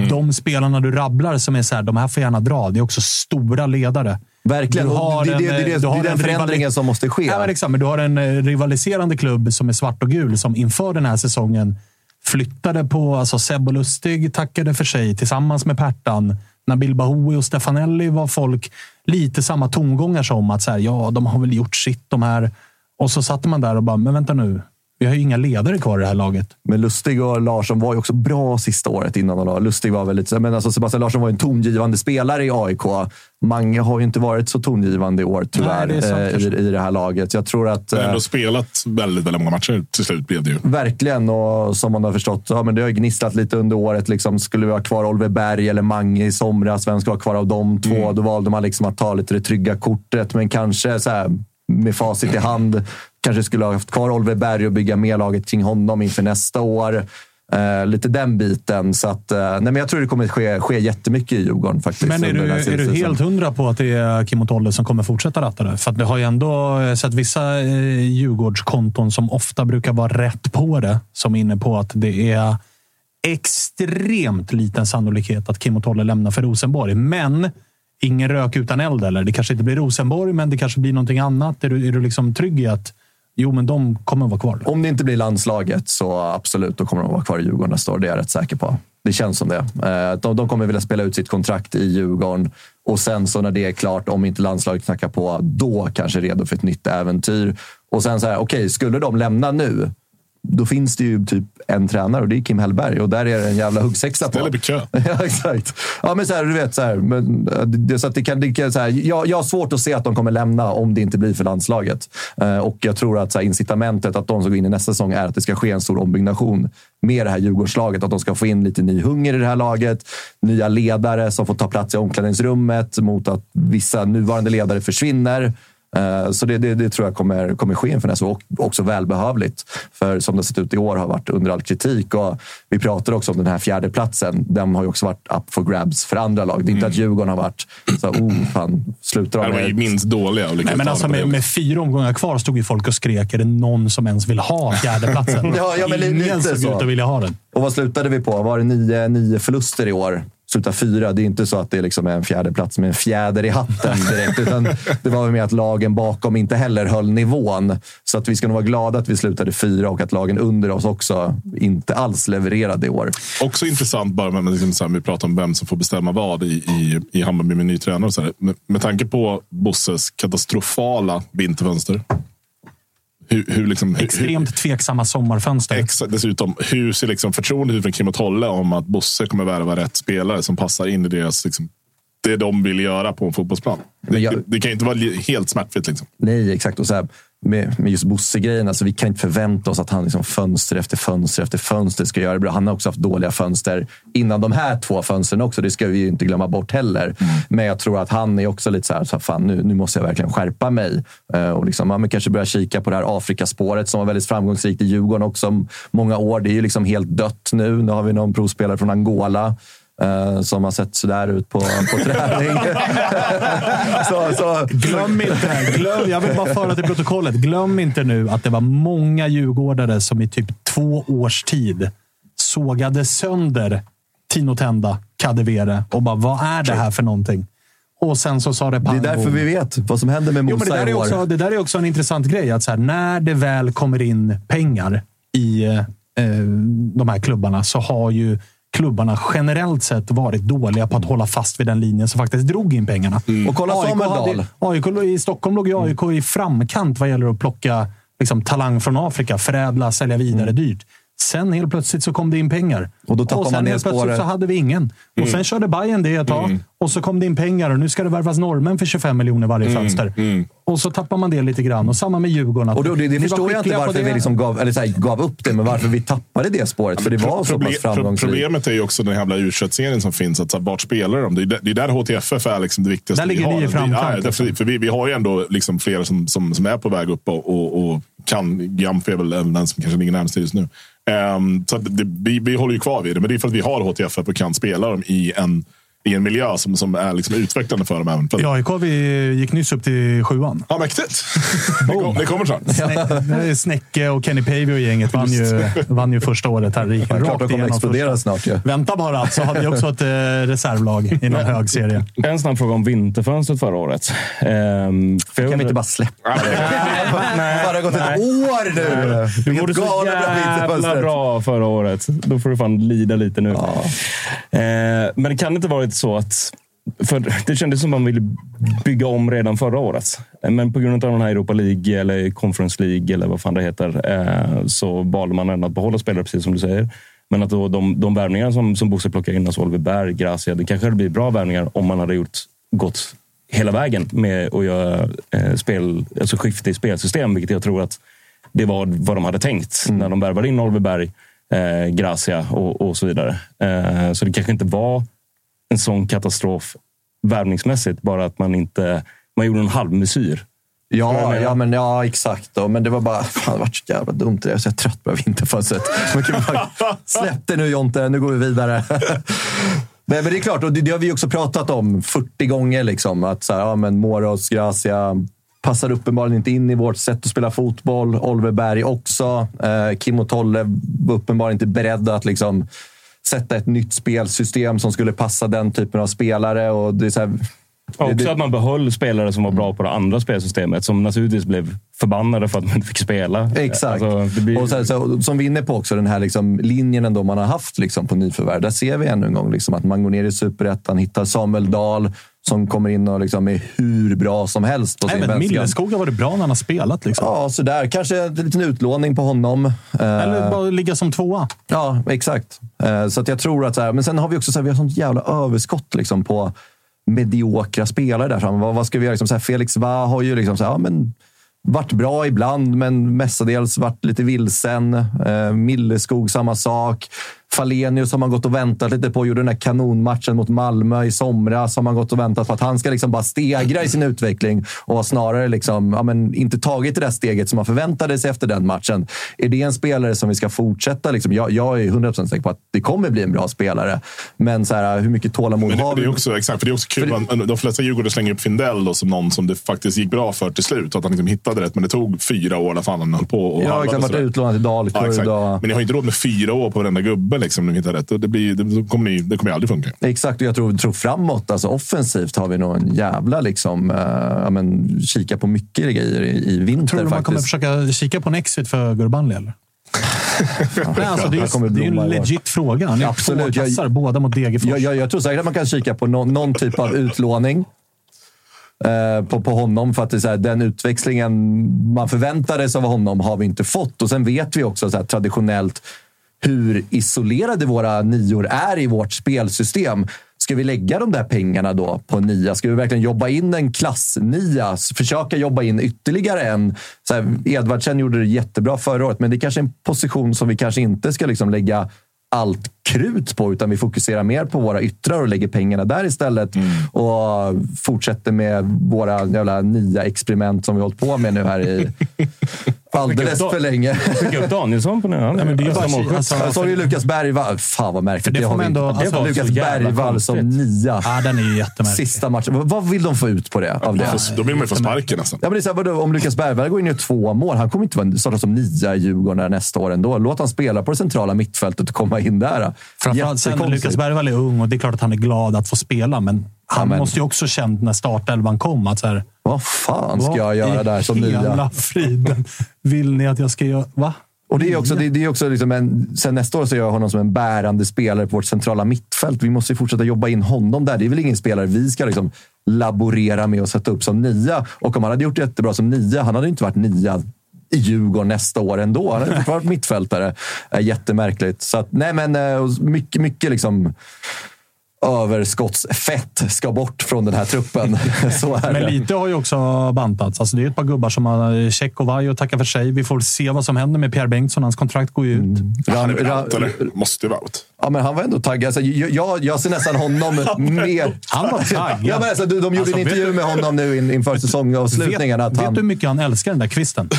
De spelarna du rabblar som är de här får gärna dra. Det är också stora ledare. Verkligen, det är den förändringen som måste ske. Ja, men du har en rivaliserande klubb som är svart och gul som inför den här säsongen flyttade på, Seb och Lustig tackade för sig tillsammans med Pertan. När Bilbahoui och Stefanelli var folk lite samma tongångar som att de har väl gjort sitt de här. Och så satt man där och bara, men vänta nu. Vi har ju inga ledare kvar i det här laget. Men Lustig och Larsson var ju också bra sista året innan de la. Lustig var väl lite... Men Sebastian Larsson var ju en tongivande spelare i AIK. Mange har ju inte varit så tongivande i år tyvärr. Nej, det är sant, i det här laget. Jag tror att... Men ändå spelat väldigt många matcher till slut blev det ju. Verkligen, och som man har förstått. Ja, men det har ju gnisslat lite under året. Skulle vi ha kvar Oliver Berg eller Mange i somras? Vem ska ha kvar av de två? Då valde man att ta lite det trygga kortet. Men kanske med facit i hand... Kanske skulle ha haft kvar Oliver Berg och bygga mer laget kring honom inför nästa år. Lite den biten. Så att, men jag tror det kommer att ske jättemycket i Djurgården faktiskt. Men är du helt 100 på att det är Kim och Tolle som kommer fortsätta ratta det? För att vi har ju ändå sett vissa Djurgårdskonton som ofta brukar vara rätt på det. Som är inne på att det är extremt liten sannolikhet att Kim och Tolle lämnar för Rosenborg. Men... Ingen rök utan eld eller? Det kanske inte blir Rosenborg men det kanske blir någonting annat. Är du trygg i att Jo, men de kommer att vara kvar. Om det inte blir landslaget så absolut, då kommer de att vara kvar i Djurgården nästa år. Det är jag rätt säker på. Det känns som det. De kommer vilja spela ut sitt kontrakt i Djurgården. Och sen så när det är klart, om inte landslaget knackar på, då kanske redo för ett nytt äventyr. Och sen så här, okej, skulle de lämna nu, då finns det ju typ en tränare och det är Kim Hellberg. Och där är det en jävla huggsexa på. Ja, exakt. Ja, men så här, du vet så här. Men, det, så att det kan, så här jag har svårt att se att de kommer lämna om det inte blir för landslaget. Och jag tror att så här, incitamentet att de som går in i nästa säsong är att det ska ske en stor ombyggnation med det här Djurgårdslaget. Att de ska få in lite ny hunger i det här laget. Nya ledare som får ta plats i omklädningsrummet mot att vissa nuvarande ledare försvinner. Så det tror jag kommer ske inför nästa år, och också välbehövligt. För som det sett ut i år har varit under all kritik. Och vi pratar också om den här fjärde platsen. Den har ju också varit up for grabs för andra lag. Det är inte att Djurgården har varit så slutar de. Det var ju minst dåliga. Nej, men alltså med 4 omgångar kvar stod ju folk och skrek, är det någon som ens vill ha fjärde platsen? Ja, men ingen såg ut att vilja ha den. Och vad slutade vi på? Var det 9 förluster i år? Sluta 4, det är inte så att det liksom är en fjärde plats med en fjäder i hatten direkt, utan det var med att lagen bakom inte heller höll nivån, så att vi ska nog vara glada att vi slutade 4 och att lagen under oss också inte alls levererade i år. Också intressant, bara med liksom så här, vi pratar om vem som får bestämma vad i Hammarby med ny tränare och så här. Med tanke på Bosses katastrofala vinterfönster, extremt tveksamma sommarfönster. Dessutom, hur ser liksom förtroendet ut från Kim och Tolle om att Bosse kommer värva rätt spelare som passar in i deras, liksom, det de vill göra på en fotbollsplan? Det kan ju inte vara helt smärtfritt. Liksom. Nej, exakt. Och så här, med just Bosse-grejen, alltså, vi kan inte förvänta oss att han liksom fönster efter fönster efter fönster ska göra det bra. Han har också haft dåliga fönster innan de här 2 fönstren också. Det ska vi ju inte glömma bort heller. Mm. Men jag tror att han är också lite så här fan, nu måste jag verkligen skärpa mig. Och liksom, man kanske börja kika på det här Afrikaspåret som var väldigt framgångsrikt i Djurgården också. Många år, det är ju liksom helt dött nu. Nu har vi någon provspelare från Angola som har sett sådär ut på träning. så. Glöm inte, jag vill bara föra till protokollet. Glöm inte nu att det var många djurgårdare som i typ 2 års tid sågade sönder Tino Tenda, Kadewere och bara, vad är det här för någonting? Och sen så sa det Pango. Det är därför vi vet vad som händer med Mosa i år. Det där är också en intressant grej, att så här, när det väl kommer in pengar i de här klubbarna, så har ju klubbarna generellt sett varit dåliga på att hålla fast vid den linjen som faktiskt drog in pengarna. Mm. Och kolla Samuel Dahl. AIK i Stockholm låg AIK i framkant vad gäller att plocka liksom, talang från Afrika, förädla, sälja vidare dyrt. Sen helt plötsligt så kom det in pengar. Och då tappade man ner spåret. Och sen helt plötsligt så hade vi ingen. Och sen körde Bajen det ett tag. Och så kom det in pengar och nu ska det värvas normen för 25 miljoner varje fönster. Och så tappar man det lite grann. Och samma med Djurgården. Och då, det förstår jag inte varför vi liksom gav upp det, men varför vi tappade det spåret. För det var så pass framgångsrikt. Problemet är ju också den jävla urköttsserien som finns. Att vart spelar de? Det är där HTFF är liksom det viktigaste vi har. Där ligger vi i framkant. För vi har ju ändå liksom flera som är på väg upp och kan. Jamf är väl den som kanske ligger närmast just nu. Så vi håller ju kvar vid det, men det är för att vi har HTFF och kan spela dem i en miljö som är liksom utvecklande för dem även. Ja, AIK vi gick nyss upp till 7:an. Ja, mäktigt! Det kommer snart. Snäcke och Kenny Pavey och gänget vann ju första året här. Det kommer explodera snart. Ja. Vänta bara, alltså hade vi också ett reservlag i någon hög serie. En snabb fråga om vinterfönstret förra året. Kan vi inte bara släppa det? Nej, bara gått ett år nu! Vi gjorde så jävla bra förra året. Då får du fan lida lite nu. Ja. Men det kan inte varit så att, för det kändes som man ville bygga om redan förra året, men på grund av den här Europa League eller Conference League eller vad fan det heter, så valde man ändå att behålla spelare, precis som du säger, men att då de värvningar som Bosse plockar in, alltså Oliver Berg, Gracia, det kanske blir bra värvningar om man hade gått hela vägen med att göra spel, alltså skift i spelsystem, vilket jag tror att det var vad de hade tänkt när de värvade in Oliver Berg, Gracia och så vidare, så det kanske inte var en sån katastrof värvningsmässigt, bara att man gjorde en halvmesyr. Ja, exakt då. Men det var bara, fan, det var så jävla dumt det. Jag är så trött på vinterfönstret. Släpp det nu, Jonte, nu går vi vidare. Men det är klart, och det har vi också pratat om 40 gånger liksom, att så här, ja men Moros, Gracia passar uppenbarligen inte in i vårt sätt att spela fotboll. Oliver Berg också. Kim och Tolle var uppenbarligen inte beredda att liksom sätta ett nytt spelsystem som skulle passa den typen av spelare. Och det är så här, också att man behöll spelare som var bra på det andra spelsystemet, som naturligtvis blev förbannade för att man inte fick spela. Exakt. Alltså, det blir... Och så, som vi är inne på också, den här liksom, linjen ändå man har haft liksom, på nyförvärv. Där ser vi ännu en gång liksom, att man går ner i Superettan, hittar Samuel Dahl som kommer in och liksom är hur bra som helst på sin vänskap. Milleskog har varit bra när han har spelat. Liksom. Ja, så där. Kanske en liten utlåning på honom. Eller bara ligga som tvåa. Ja, exakt. Så att jag tror att... Så här, men sen har vi också så här, vi har sånt jävla överskott liksom, på mediokra spelare där framme. Vad ska vi göra? Liksom, så här, Felix Va har ju liksom så här, ja, men varit bra ibland, men mestadels varit lite vilsen. Milleskog, samma sak. Falenius har man gått och väntat lite på. Gjorde den här kanonmatchen mot Malmö i somras. Har man gått och väntat på att han ska liksom bara stegra i sin utveckling. Och har snarare liksom, ja, men inte tagit det där steget som man förväntade sig efter den matchen. Är det en spelare som vi ska fortsätta? Liksom, jag är 100% säker på att det kommer bli en bra spelare. Men så här, hur mycket tålamod har vi? Det är också, exakt, för det är också kul. De flesta Djurgården slänger upp Findell då, som någon som det faktiskt gick bra för till slut. Att han liksom hittade rätt. Men det tog 4 år att han höll på. Och ja, exakt. Varit utlånad till Dalkurd. Ja, men ni har inte råd med 4 år på varenda gubbe. Liksom, de hittar rätt. Och det kommer aldrig funka. Exakt, och jag tror framåt, alltså offensivt har vi nog en jävla liksom, kika på mycket grejer i vinter. Tror du man kommer försöka kika på en exit för Gurbanli eller? Nej, alltså, det är ju en legit fråga. Han är absolut. Två kassar, båda mot Degerfors. Jag tror säkert att man kan kika på någon typ av utlåning. På honom, för att det är så här, den utväxlingen man förväntades av honom har vi inte fått. Och sen vet vi också så här, traditionellt hur isolerade våra nior är i vårt spelsystem. Ska vi lägga de där pengarna då på nia? Ska vi verkligen jobba in en klass-nia? Försöka jobba in ytterligare en? Så här, Edvardsen gjorde det jättebra förra året, men det är kanske en position som vi kanske inte ska liksom lägga allt krut på, utan vi fokuserar mer på våra yttrar och lägger pengarna där istället. Och fortsätter med våra jävla nya experiment som vi hållit på med nu här i alldeles för länge. Fick upp Danielsson på nu. Jag såg ju Lucas Bergvall. Fan vad märkligt. Det ändå, alltså, Lucas Bergvall som nia. Ja, den är jättemärklig. Sista matchen. Vad vill de få ut på det? Av det? Då vill de ju få sparken nästan. Ja, men det är så här, om Lucas Bergvall går in i 2 mål, han kommer inte vara starta som nia i Djurgården nästa år ändå. Låt han spela på det centrala mittfältet och komma in där. Framförallt sen Lucas Bergvall är ung och det är klart att han är glad att få spela, men han måste ju också känt när startelvan kom att så här, vad fan ska jag göra där som nya? Friden. Vill ni att jag ska göra? Va? Och det är också liksom sen nästa år så gör jag honom som en bärande spelare på vårt centrala mittfält. Vi måste ju fortsätta jobba in honom där. Det är väl ingen spelare vi ska liksom laborera med och sätta upp som nia. Och om han hade gjort det jättebra som nia, han hade inte varit nia i Djurgården nästa år ändå. Han har varit mittfältare. Jättemärkligt. Så att, nej, men mycket, mycket liksom överskottsfett ska bort från den här truppen. Så är det. Men lite har ju också bantats. Alltså, det är ett par gubbar som har check och varje och tackar för sig. Vi får se vad som händer med Pierre Bengtsson. Hans kontrakt går ju ut. Måste vara ut. Ja, men han var ändå taggad. Alltså, jag ser nästan honom mer... Han var taggad. Ja, men alltså, de gjorde en intervju med honom nu inför säsongavslutningen. Vet du hur mycket han älskar den där kvisten?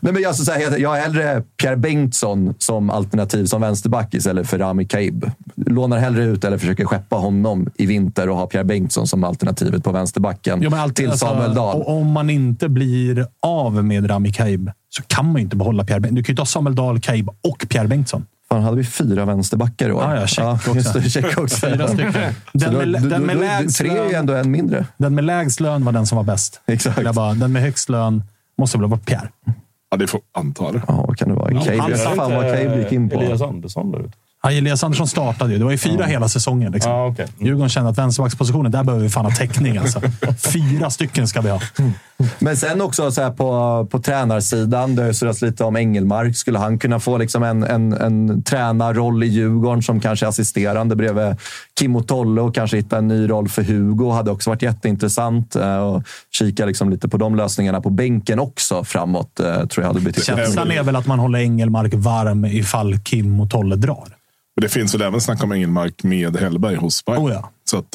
Nej, men alltså, så här, jag är hellre Pierre Bengtsson som alternativ som vänsterbackis eller för Rami Kaib. Lånar hellre ut eller försöker skeppa honom i vinter och ha Pierre Bengtsson som alternativet på vänsterbacken till Samuel Dahl. Och om man inte blir av med Rami Kaib så kan man ju inte behålla Pierre Bengtsson. Du kan ju ta Samuel Dahl, Kaib och Pierre Bengtsson. Fan, hade vi 4 vänsterbackar i år? Ah, ja, check också. 4 stycken. Den med lägst lön... 3 är ju ändå en mindre. Den med lägst lön var den som var bäst. Exakt. Den med högst lön måste väl ha varit Pierre. Ja, det får antar det. Ja, kan det vara? Ja, fan vad Kaib gick in på. Elias Andersson där ute. Ja, Elias Andersson startade ju. Det var ju 4 hela säsongen. Liksom. Ah, okay. Djurgården kände att vänsterbackspositionen, där behöver vi fan ha täckning. Alltså. 4 stycken ska vi ha. Men sen också så här på tränarsidan, det hörs lite om Engelmark. Skulle han kunna få liksom en tränarroll i Djurgården som kanske assisterande bredvid Kim och Tolle och kanske hitta en ny roll för Hugo? Hade också varit jätteintressant att kika liksom lite på de lösningarna på bänken också framåt. Tror jag hade blivit känslan är väl att man håller Engelmark varm ifall Kim och Tolle drar. Det finns väl även snack om Engelmark med Hellberg hos Bajen. Oh ja. Så att,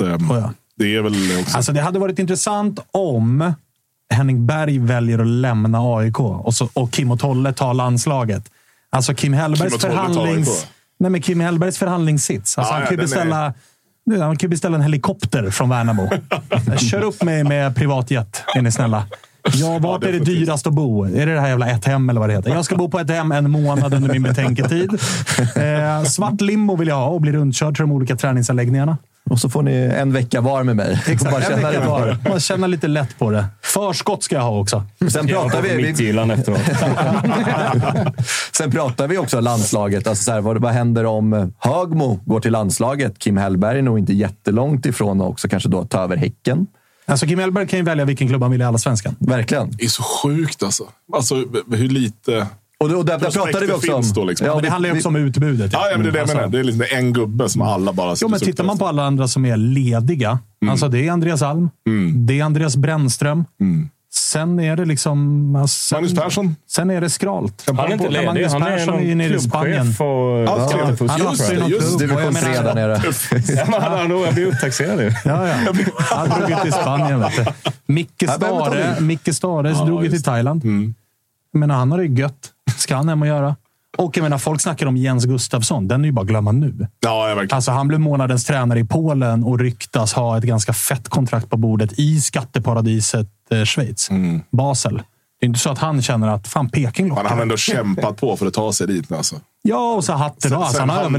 det är väl också... Alltså det hade varit intressant om Henning Berg väljer att lämna AIK och Kim och Tolle tar landslaget. Alltså Kim Hellbergs förhandlingssits. Alltså han kan beställa... Han kan beställa en helikopter från Värnamo. Kör upp mig med privatjet, är ni snälla. Ja, vart är det dyrast att bo? Är det det här jävla ett hem eller vad det heter? Jag ska bo på ett hem 1 månad under min betänketid. Svart limo vill jag ha och bli rundkörd till de olika träningsanläggningarna. Och så får ni en vecka var med mig. Exakt, bara känna lite var. Man känner lite lätt på det. Förskott ska jag ha också. Sen pratar Sen pratar vi också om landslaget. Alltså så här, vad händer om Högmo går till landslaget? Kim Hellberg är nog inte jättelångt ifrån och också kanske då ta över Häcken. Alltså Kim Hellberg kan ju välja vilken klubb han vill i Allsvenskan. Verkligen. Det är så sjukt alltså. Alltså hur lite... Och där pratade vi också om. Då, liksom. Ja, men det handlar ju också om utbudet. Ja, ja men det är det jag menar. Det är liksom en gubbe som alla bara... Jo, men tittar man på alla andra som är lediga. Mm. Alltså det är Andreas Alm. Mm. Det är Andreas Brännström. Mm. Sen är det liksom... Alltså, Magnus Persson. Sen är det skralt. Han är inte ledig. Magnus Persson är nere i Spanien. Just det. Vi kom redan nere. Jag blir uttaxerad nu. Han drog ju till Spanien, vet du. Micke Stare drog ju till Thailand. Men han har det ju gött. Ska han hem och göra? Och jag menar, folk snackar om Jens Gustafsson. Den är ju bara glömma nu. Ja, alltså han blev månadens tränare i Polen och ryktas ha ett ganska fett kontrakt på bordet i skatteparadiset Schweiz. Mm. Basel. Det är inte så att han känner att fan Peking lockar. Han har ändå kämpat på för att ta sig dit. Alltså. Ja, och så hatten då. Alltså, han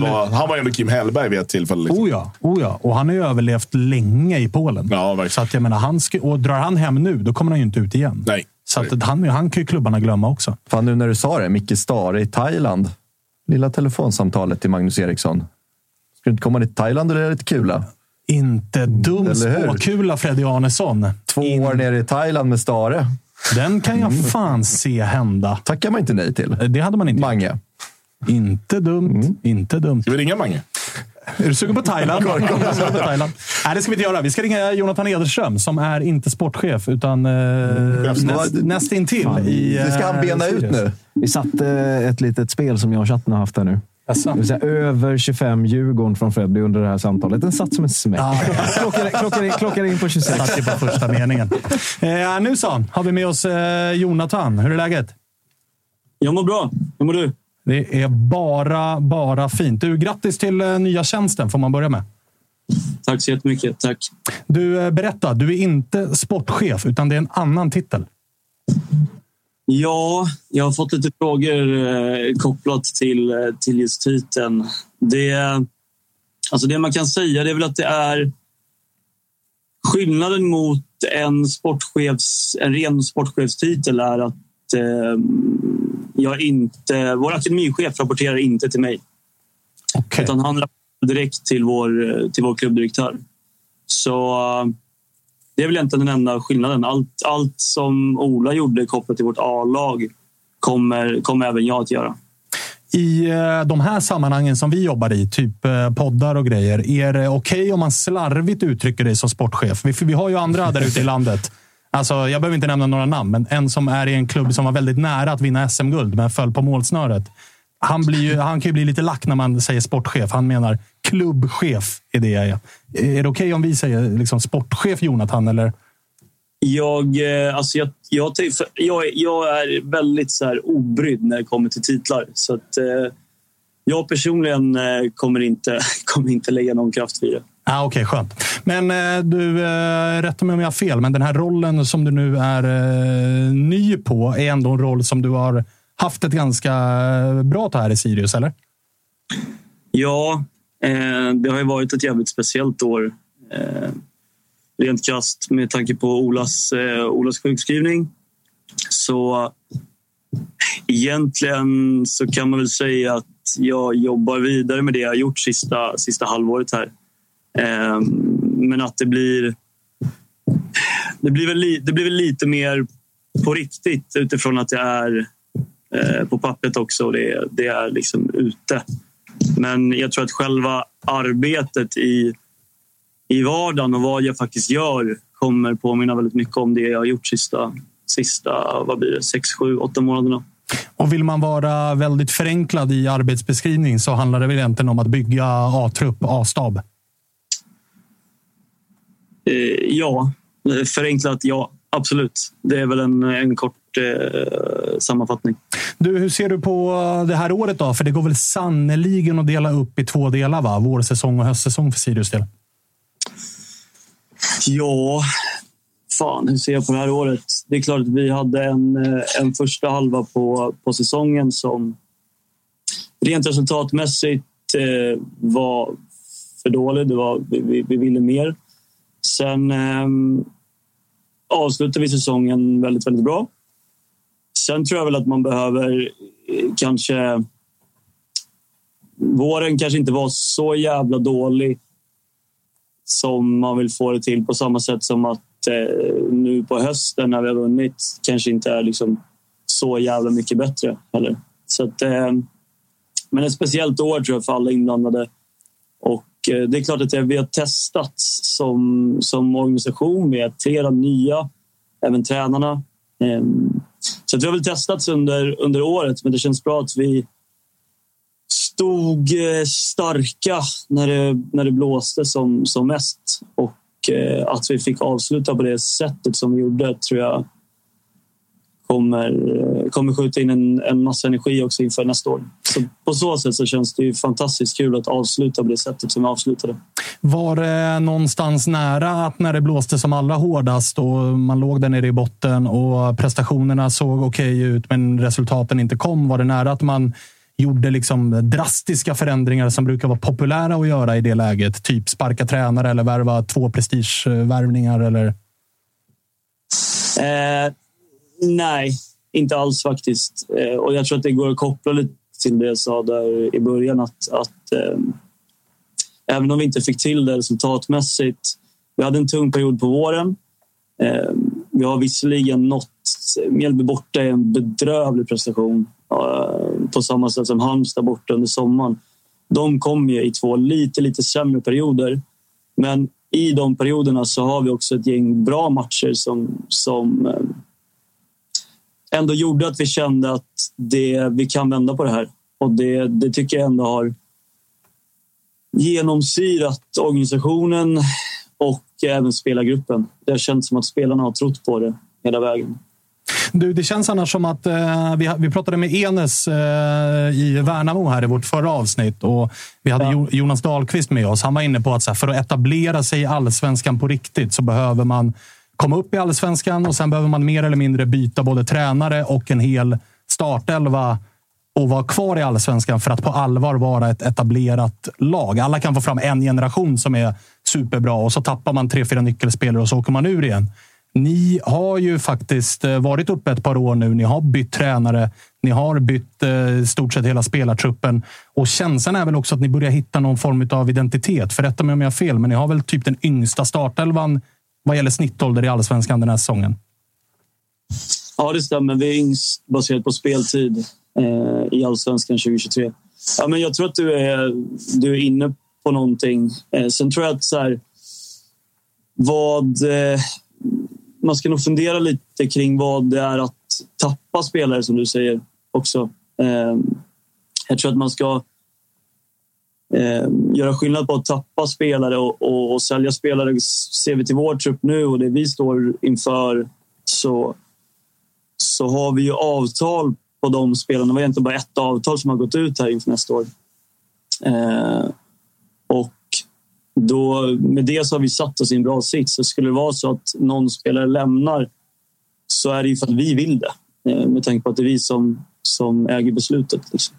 var ju ändå Kim Hellberg vid ett tillfälle. Liksom. Oh ja. Och han har ju överlevt länge i Polen. Ja, verkligen. Så att jag menar, och drar han hem nu, då kommer han ju inte ut igen. Nej. Så att han kan ju klubbarna glömma också. Fan, nu när du sa det, Micke Stare i Thailand. Lilla telefonsamtalet till Magnus Eriksson. Ska du inte komma till Thailand eller är det lite kula? Inte dum spåkula, Freddy Arnesson. 2 år nere i Thailand med Stare. Den kan jag fan se hända. Tackar man inte nej till. Det hade man inte. Mange. Inte dumt. Ska vi ringa Mange? Är du sugen på Thailand? Nej, det ska vi inte göra. Vi ska ringa Jonathan Ederström som är inte sportchef utan nästintill. Det ska han bena ut nu. Vi satt ett litet spel som jag och chatten har haft här nu. Det vill säga, över 25 Djurgården från Freddy under det här samtalet. Den satt som en smäck. Ah, ja. Klockar in på 26. Satt ju på första meningen. Nu så har vi med oss Jonathan. Hur är läget? Jag mår bra. Hur mår du? Det är bara fint. Du, grattis till nya tjänsten, får man börja med. Tack så jättemycket, tack. Du, berätta, du är inte sportchef utan det är en annan titel. Ja, jag har fått lite frågor kopplat till just titeln. Det man kan säga det är väl att det är skillnaden mot en ren sportchefstitel är att vår akademichef rapporterar inte till mig. Okay. Utan han rapporterar direkt till vår klubbdirektör. Så det är väl egentligen den enda skillnaden. Allt som Ola gjorde kopplat till vårt A-lag kommer även jag att göra. I de här sammanhangen som vi jobbar i, typ poddar och grejer, är det okej om man slarvigt uttrycker dig som sportchef? Vi har ju andra där ute i landet. Alltså, jag behöver inte nämna några namn, men en som är i en klubb som var väldigt nära att vinna SM-guld men föll på målsnöret. Han kan ju bli lite lack när man säger sportchef. Han menar klubbchef är det jag är. Är det okej om vi säger liksom, sportchef Jonathan? Eller? Jag är väldigt så här obrydd när det kommer till titlar. Så att, jag personligen kommer inte lägga någon kraft vid det. Ah, okej, skönt. Men du, rätta mig om jag har fel, men den här rollen som du nu är ny på är ändå en roll som du har haft ett ganska bra tag här i Sirius, eller? Ja, det har ju varit ett jävligt speciellt år. Rent krasst med tanke på Olas sjukskrivning. Så egentligen så kan man väl säga att jag jobbar vidare med det jag har gjort sista halvåret här. Men att det blir väl lite mer på riktigt utifrån att det är på pappret också och det är liksom ute. Men jag tror att själva arbetet i vardagen och vad jag faktiskt gör kommer påminna väldigt mycket om det jag har gjort sista 6-8 månaderna. Och vill man vara väldigt förenklad i arbetsbeskrivning så handlar det väl egentligen om att bygga A-trupp, A-stab. Ja, förenklat, ja, absolut. Det är väl en kort sammanfattning. Du, hur ser du på det här året då? För det går väl sannoliken att dela upp i 2 delar, va? Vårsäsong och höstsäsong för Sirius del. Ja, fan, hur ser jag på det här året? Det är klart att vi hade en första halva på säsongen som rent resultatmässigt var för dålig. Vi ville mer. Sen avslutade vi säsongen väldigt, väldigt bra. Sen tror jag väl att man behöver kanske... Våren kanske inte var så jävla dålig som man vill få det till, på samma sätt som att nu på hösten när vi har vunnit kanske inte är liksom så jävla mycket bättre. Eller? Så att, men ett speciellt år tror jag för alla inblandade. Och det är klart att vi har testat som organisation. Vi har tre nya, även tränarna. Så att vi har väl testats under året, men det känns bra att vi stod starka när det blåste som mest, och att vi fick avsluta på det sättet som vi gjorde tror jag kommer skjuta in en massa energi också inför nästa år. Så på så sätt så känns det ju fantastiskt kul att avsluta på det sättet som vi avslutade. Var det någonstans nära att när det blåste som allra hårdast och man låg där nere i botten och prestationerna såg okej ut men resultaten inte kom, var det nära att man gjorde liksom drastiska förändringar som brukar vara populära att göra i det läget? Typ sparka tränare eller värva 2 prestigevärvningar eller? Nej, inte alls faktiskt. Och jag tror att det går att koppla lite till det jag sa där i början. Att även om vi inte fick till det resultatmässigt. Vi hade en tung period på våren. Vi har visserligen nått Mjällby borta i en bedrövlig prestation. På samma sätt som Halmstad borta under sommaren. De kom ju i 2 lite sämre perioder. Men i de perioderna så har vi också ett gäng bra matcher som ändå gjorde att vi kände att vi kan vända på det här. Och det tycker jag ändå har genomsyrat organisationen och även spelargruppen. Det har känts som att spelarna har trott på det hela vägen. Du, det känns annars som att vi pratade med Enes i Värnamo här i vårt förra avsnitt, och vi hade Jonas Dahlqvist med oss. Han var inne på att så här, för att etablera sig i allsvenskan på riktigt så behöver man komma upp i allsvenskan och sen behöver man mer eller mindre byta både tränare och en hel startelva och vara kvar i allsvenskan för att på allvar vara ett etablerat lag. Alla kan få fram en generation som är superbra och så tappar man 3-4 nyckelspelare och så åker man ur igen. Ni har ju faktiskt varit uppe ett par år nu. Ni har bytt tränare. Ni har bytt stort sett hela spelartruppen. Och känslan är väl också att ni börjar hitta någon form av identitet. Förrätta mig om jag har fel, men ni har väl typ den yngsta startelvan vad gäller snittålder i allsvenskan den här säsongen? Ja, det stämmer. Vi är yngst baserat på speltid i allsvenskan 2023. Ja, men jag tror att du är inne på någonting. Sen tror jag att så här, man ska nog fundera lite kring vad det är att tappa spelare, som du säger också. Jag tror att man ska göra skillnad på att tappa spelare och sälja spelare. Ser vi till vår trupp nu och det vi står inför, så har vi ju avtal på de spelarna. Det var egentligen bara ett avtal som har gått ut här inför nästa år. Och då, med det så har vi satt oss i en bra sits. Så skulle det vara så att någon spelare lämnar, så är det ju för att vi vill det. Med tanke på att det är vi som äger beslutet. Liksom.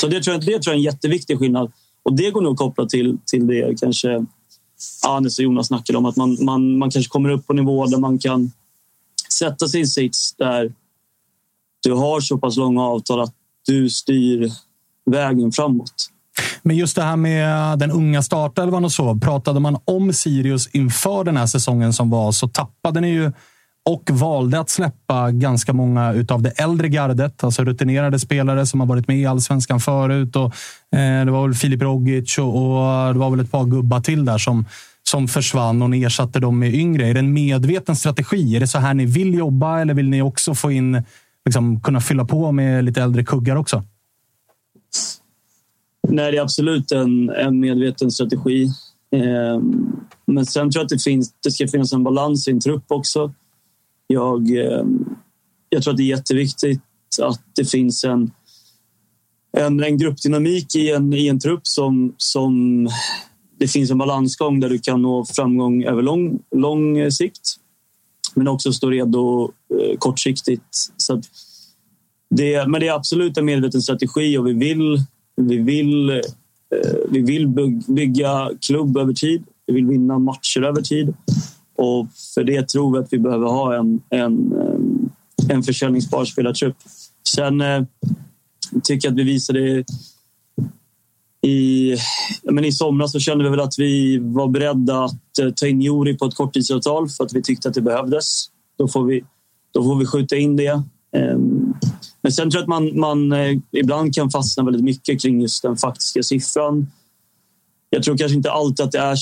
Så det tror jag är en jätteviktig skillnad. Och det går nog att koppla till det kanske Anis och Jonas snackade om. Att man kanske kommer upp på nivå där man kan sätta sig i en sits där du har så pass långa avtal att du styr vägen framåt. Men just det här med den unga startelvan och så, pratade man om Sirius inför den här säsongen som var, så tappade ni ju och valde att släppa ganska många utav det äldre gardet, alltså rutinerade spelare som har varit med i allsvenskan förut, och det var väl Filip Rogic och det var väl ett par gubbar till där som försvann och ni ersatte dem med yngre. Är det en medveten strategi? Är det så här ni vill jobba, eller vill ni också få in, liksom, kunna fylla på med lite äldre kuggar också? Nej, det är absolut en medveten strategi. Men sen tror jag att det ska finnas en balans i en trupp också. Jag tror att det är jätteviktigt att det finns en gruppdynamik i en trupp som det finns en balansgång där du kan nå framgång över lång sikt. Men också stå redo kortsiktigt. Så att men det är absolut en medveten strategi, och vi vill Vi vill bygga klubb över tid. Vi vill vinna matcher över tid. Och för det tror vi att vi behöver ha en försäljningsbar spelartrupp. Sen tycker jag att vi visade i somras, så kände vi väl att vi var beredda att ta in Juri på ett korttidsavtal för att vi tyckte att det behövdes. Då får vi skjuta in det. Men sen tror jag att man ibland kan fastna väldigt mycket kring just den faktiska siffran. Jag tror kanske inte alltid att det är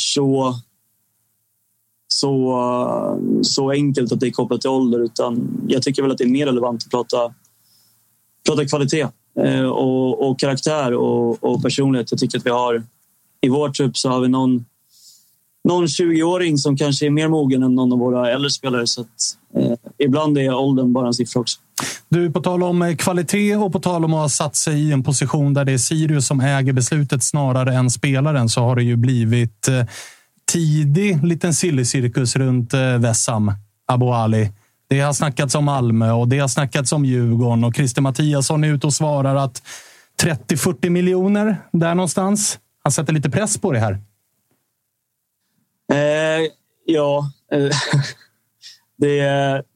så enkelt att det är kopplat till ålder, utan jag tycker väl att det är mer relevant att prata kvalitet och karaktär och personlighet. Jag tycker att vi har i vår trupp så har vi någon 20-åring som kanske är mer mogen än någon av våra äldre spelare, så att ibland är åldern bara en siffra också. Du, på tal om kvalitet och på tal om att ha satt sig i en position där det är Sirius som äger beslutet snarare än spelaren, så har det ju blivit tidig liten sillycirkus runt Wessam Aboali. Det har snackats om Malmö och det har snackats om Djurgården, och Christer Mattiasson är ute och svarar att 30-40 miljoner där någonstans. Han sätter lite press på det här.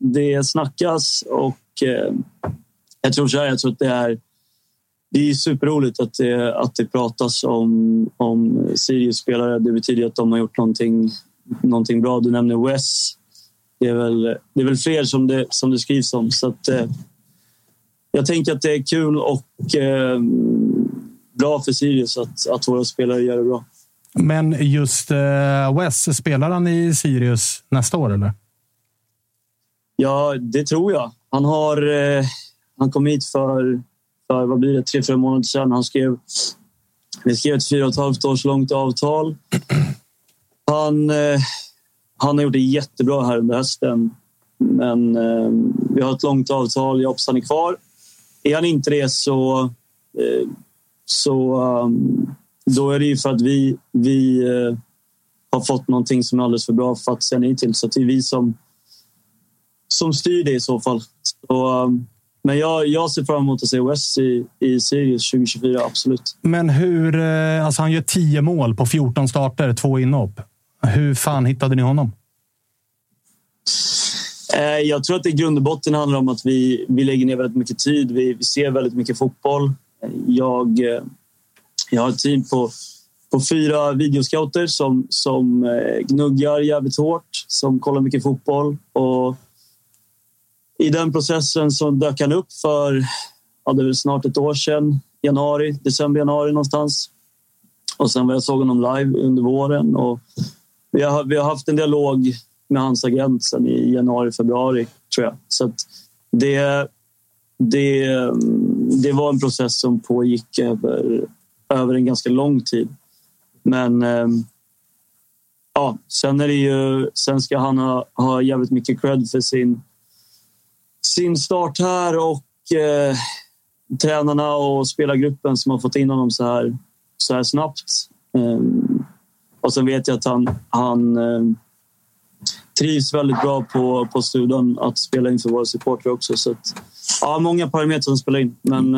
Det snackas, och jag tror att det är superroligt att det pratas om Sirius-spelare. Det betyder att de har gjort någonting bra. Du nämner Wes. Det är väl fler som det skrivs om. Så att, jag tänker att det är kul och bra för Sirius att våra spelare gör det bra. Men just Wes, spelar han i Sirius nästa år eller? Ja, det tror jag. Han kom hit för 3-4 månader sedan. Vi skrev ett 4,5 års långt avtal. Han har gjort det jättebra här under hösten. Men vi har ett långt avtal. Jag hoppas han är kvar. Är han inte det så då är det ju för att vi har fått någonting som är alldeles för bra för att säga nej till. Så det är vi som styr det i så fall. Så, men jag ser fram emot att se West i Sirius 2024, absolut. Men hur, alltså han gör 10 mål på 14 starter, 2 inhopp. Hur fan hittade ni honom? Jag tror att det i grund och botten handlar om att vi lägger ner väldigt mycket tid. Vi ser väldigt mycket fotboll. Jag har ett team på 4 videoscouter som gnuggar jävligt hårt, som kollar mycket fotboll, och i den processen så dök han upp för snart ett år sedan, december-januari någonstans. Och sen var jag såg honom live under våren, och vi har haft en dialog med hans agent sedan i januari-februari tror jag. Så att det var en process som pågick över en ganska lång tid. Men sen ska han ha jävligt mycket cred för sin start här och tränarna och spelargruppen som har fått in honom så här snabbt. Och sen vet jag att han trivs väldigt bra på studion att spela inför våra supportrar också. Så att, många parametrar som spelar in, men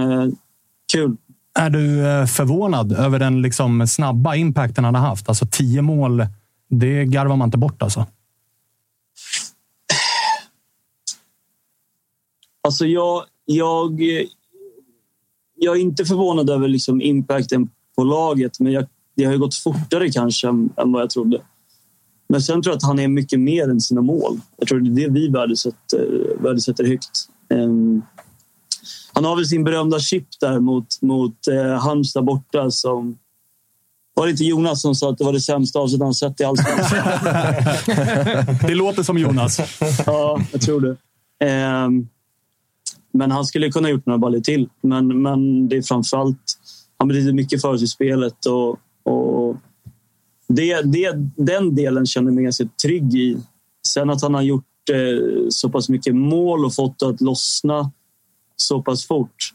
kul. Är du förvånad över den snabba impacten han har haft? Alltså 10 mål, det garvar man inte bort alltså. Alltså jag är inte förvånad över impacten på laget, men det har ju gått fortare kanske än vad jag trodde. Men sen tror jag att han är mycket mer än sina mål. Jag tror det är det vi värdesätter högt. Han har väl sin berömda chip där mot Halmstad borta, som var det inte Jonas som sa att det var det sämsta avsnitt han sett i Allsvenskan? Det låter som Jonas. Ja, jag tror det. Men han skulle kunna gjort några baller till. Men det är framförallt... Han betyder mycket för oss i spelet. Och den delen känner mig ganska trygg i. Sen att han har gjort så pass mycket mål och fått att lossna så pass fort.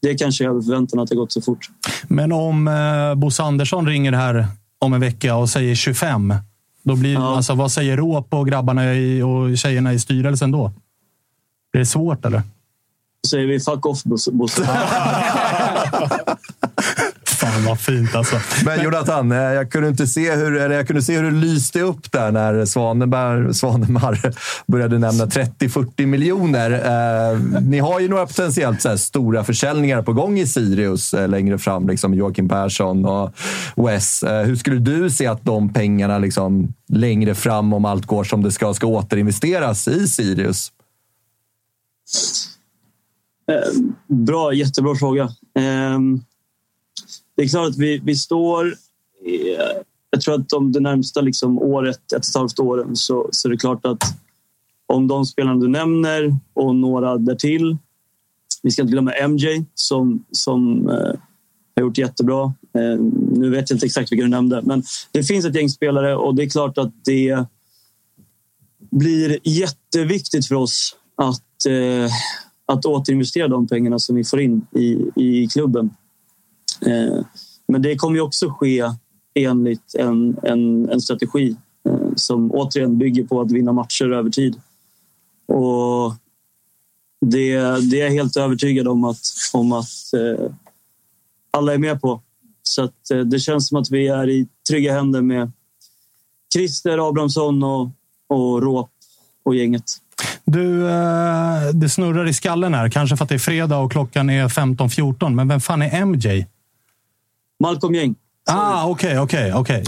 Det kanske jag hade förväntat att det gått så fort. Men om Bosse Andersson ringer här om en vecka och säger 25. Då blir, vad säger Råp och grabbarna och tjejerna i styrelsen då? Är det svårt eller? Säger vi fuck off Bosse. Fan vad fint alltså. Men Jonathan, jag kunde se hur det lyste upp där när Svanemar började nämna 30-40 miljoner. Ni har ju några potentiellt så här stora försäljningar på gång i Sirius längre fram, liksom Joakim Persson och Wes. Hur skulle du se att de pengarna liksom längre fram, om allt går som det ska återinvesteras i Sirius? Bra, jättebra fråga. Det är klart att vi står jag tror att om det närmsta liksom året, 1,5 åren så är det klart att om de spelarna du nämner och några därtill, vi ska inte glömma MJ som har gjort jättebra. Nu vet jag inte exakt vilka du nämnde, men det finns ett gäng spelare och det är klart att det blir jätteviktigt för oss att återinvestera de pengarna som vi får in i klubben. Men det kommer ju också ske enligt en strategi som återigen bygger på att vinna matcher över tid. Och det är jag helt övertygad om att alla är med på. Så att det känns som att vi är i trygga händer med Christer Abrahamsson och Råp och gänget. Du, det snurrar i skallen här. Kanske för att det är fredag och klockan är 15:14. Men vem fan är MJ? Malcolm Young. Okej.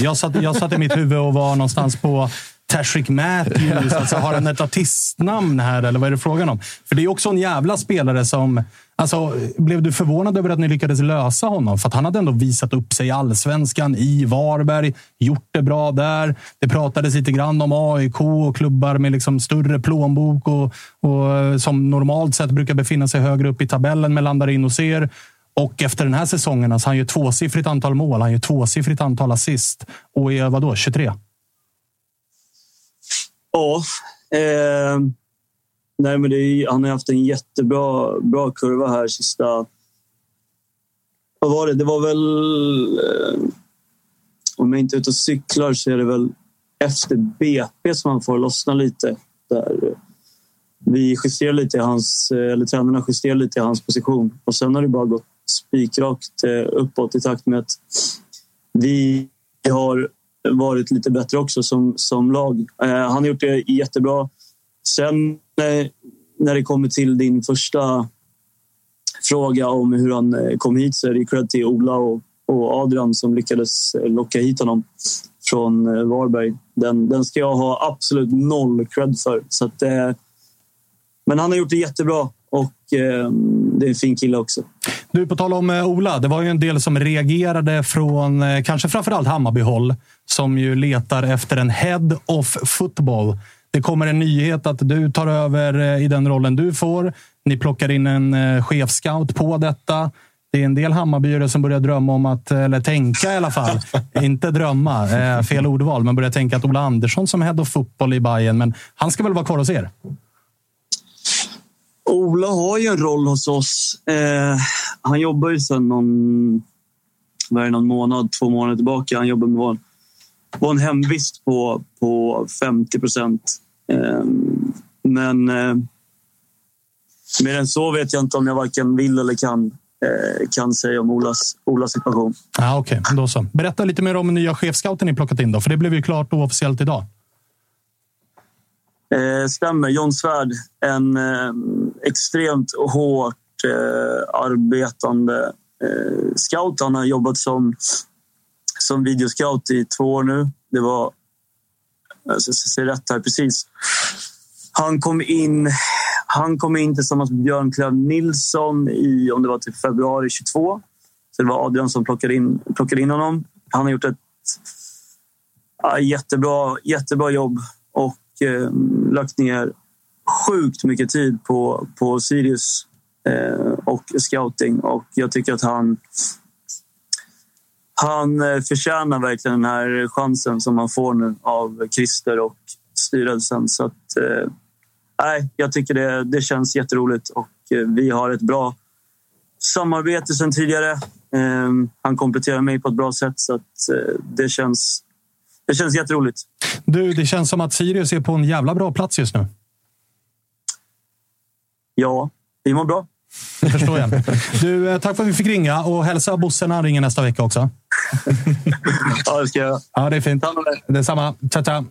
Jag satt i mitt huvud och var någonstans på Tashrik Matthews. Alltså, har han ett artistnamn här? Eller vad är det frågan om? För det är också en jävla spelare som... Alltså, blev du förvånad över att ni lyckades lösa honom? För att han hade ändå visat upp sig i Allsvenskan, i Varberg, gjort det bra där. Det pratades lite grann om AIK och klubbar med liksom större plånbok och som normalt sett brukar befinna sig högre upp i tabellen men landar in och ser. Och efter den här säsongen, alltså, han gör 2-siffrigt antal mål, han gör 2-siffrigt antal assist och är vadå, 23? Ja, nej, men han har haft en jättebra kurva här sista... Vad var det? Det var väl... Om jag inte är ute och cyklar så är det väl efter BP som han får lossna lite. Där vi justerar lite i hans... Eller tränarna justerar lite i hans position. Och sen har det bara gått spikrakt uppåt i takt med att vi har varit lite bättre också som lag. Han har gjort det jättebra. Sen när det kommer till din första fråga om hur han kom hit, så är det cred till Ola och Adrian som lyckades locka hit honom från Varberg. Den ska jag ha absolut 0 cred för. Så att, men han har gjort det jättebra och det är en fin kille också. Du, på tal om Ola, det var ju en del som reagerade från kanske framförallt Hammarbyhåll som ju letar efter en head of football. Det kommer en nyhet att du tar över i den rollen du får. Ni plockar in en chefscout på detta. Det är en del Hammarbyare som börjar drömma om att, eller tänka i alla fall, inte drömma, fel ordval, men börjar tänka att Ola Andersson som head of fotboll i Bajen, men han ska väl vara kvar hos er? Ola har ju en roll hos oss. Han jobbar ju sedan någon månad, 2 månader tillbaka. Han jobbar med var en hemvist på 50%. Men mer än så vet jag inte om jag varken vill eller kan säga om Olas situation. Ah, okej, då så. Berätta lite mer om nya chefscouten ni plockat in då, för det blev ju klart och officiellt idag. Stämmer, John Svärd, en extremt hårt arbetande scout. Han har jobbat som videoscout i 2 år nu. Det var... Jag ska se rätt här precis. Han kom in tillsammans med Björn Klöv Nilsson i, om det var typ februari 22. Så det var Adrian som plockade in honom. Han har gjort ett jättebra jobb och lagt ner sjukt mycket tid på Sirius och scouting. Och jag tycker att han förtjänar verkligen den här chansen som han får nu av Christer och styrelsen. Så att, jag tycker det känns jätteroligt och vi har ett bra samarbete sedan tidigare. Han kompletterar mig på ett bra sätt, så att, det känns jätteroligt. Du, det känns som att Sirius är på en jävla bra plats just nu. Ja, vi mår bra. Förstår jag. Du, tack för att vi fick ringa och hälsa Bosse när han ringer nästa vecka också. Ja, det ska jag. Ja, det är fint. Det är samma. Ciao, ciao.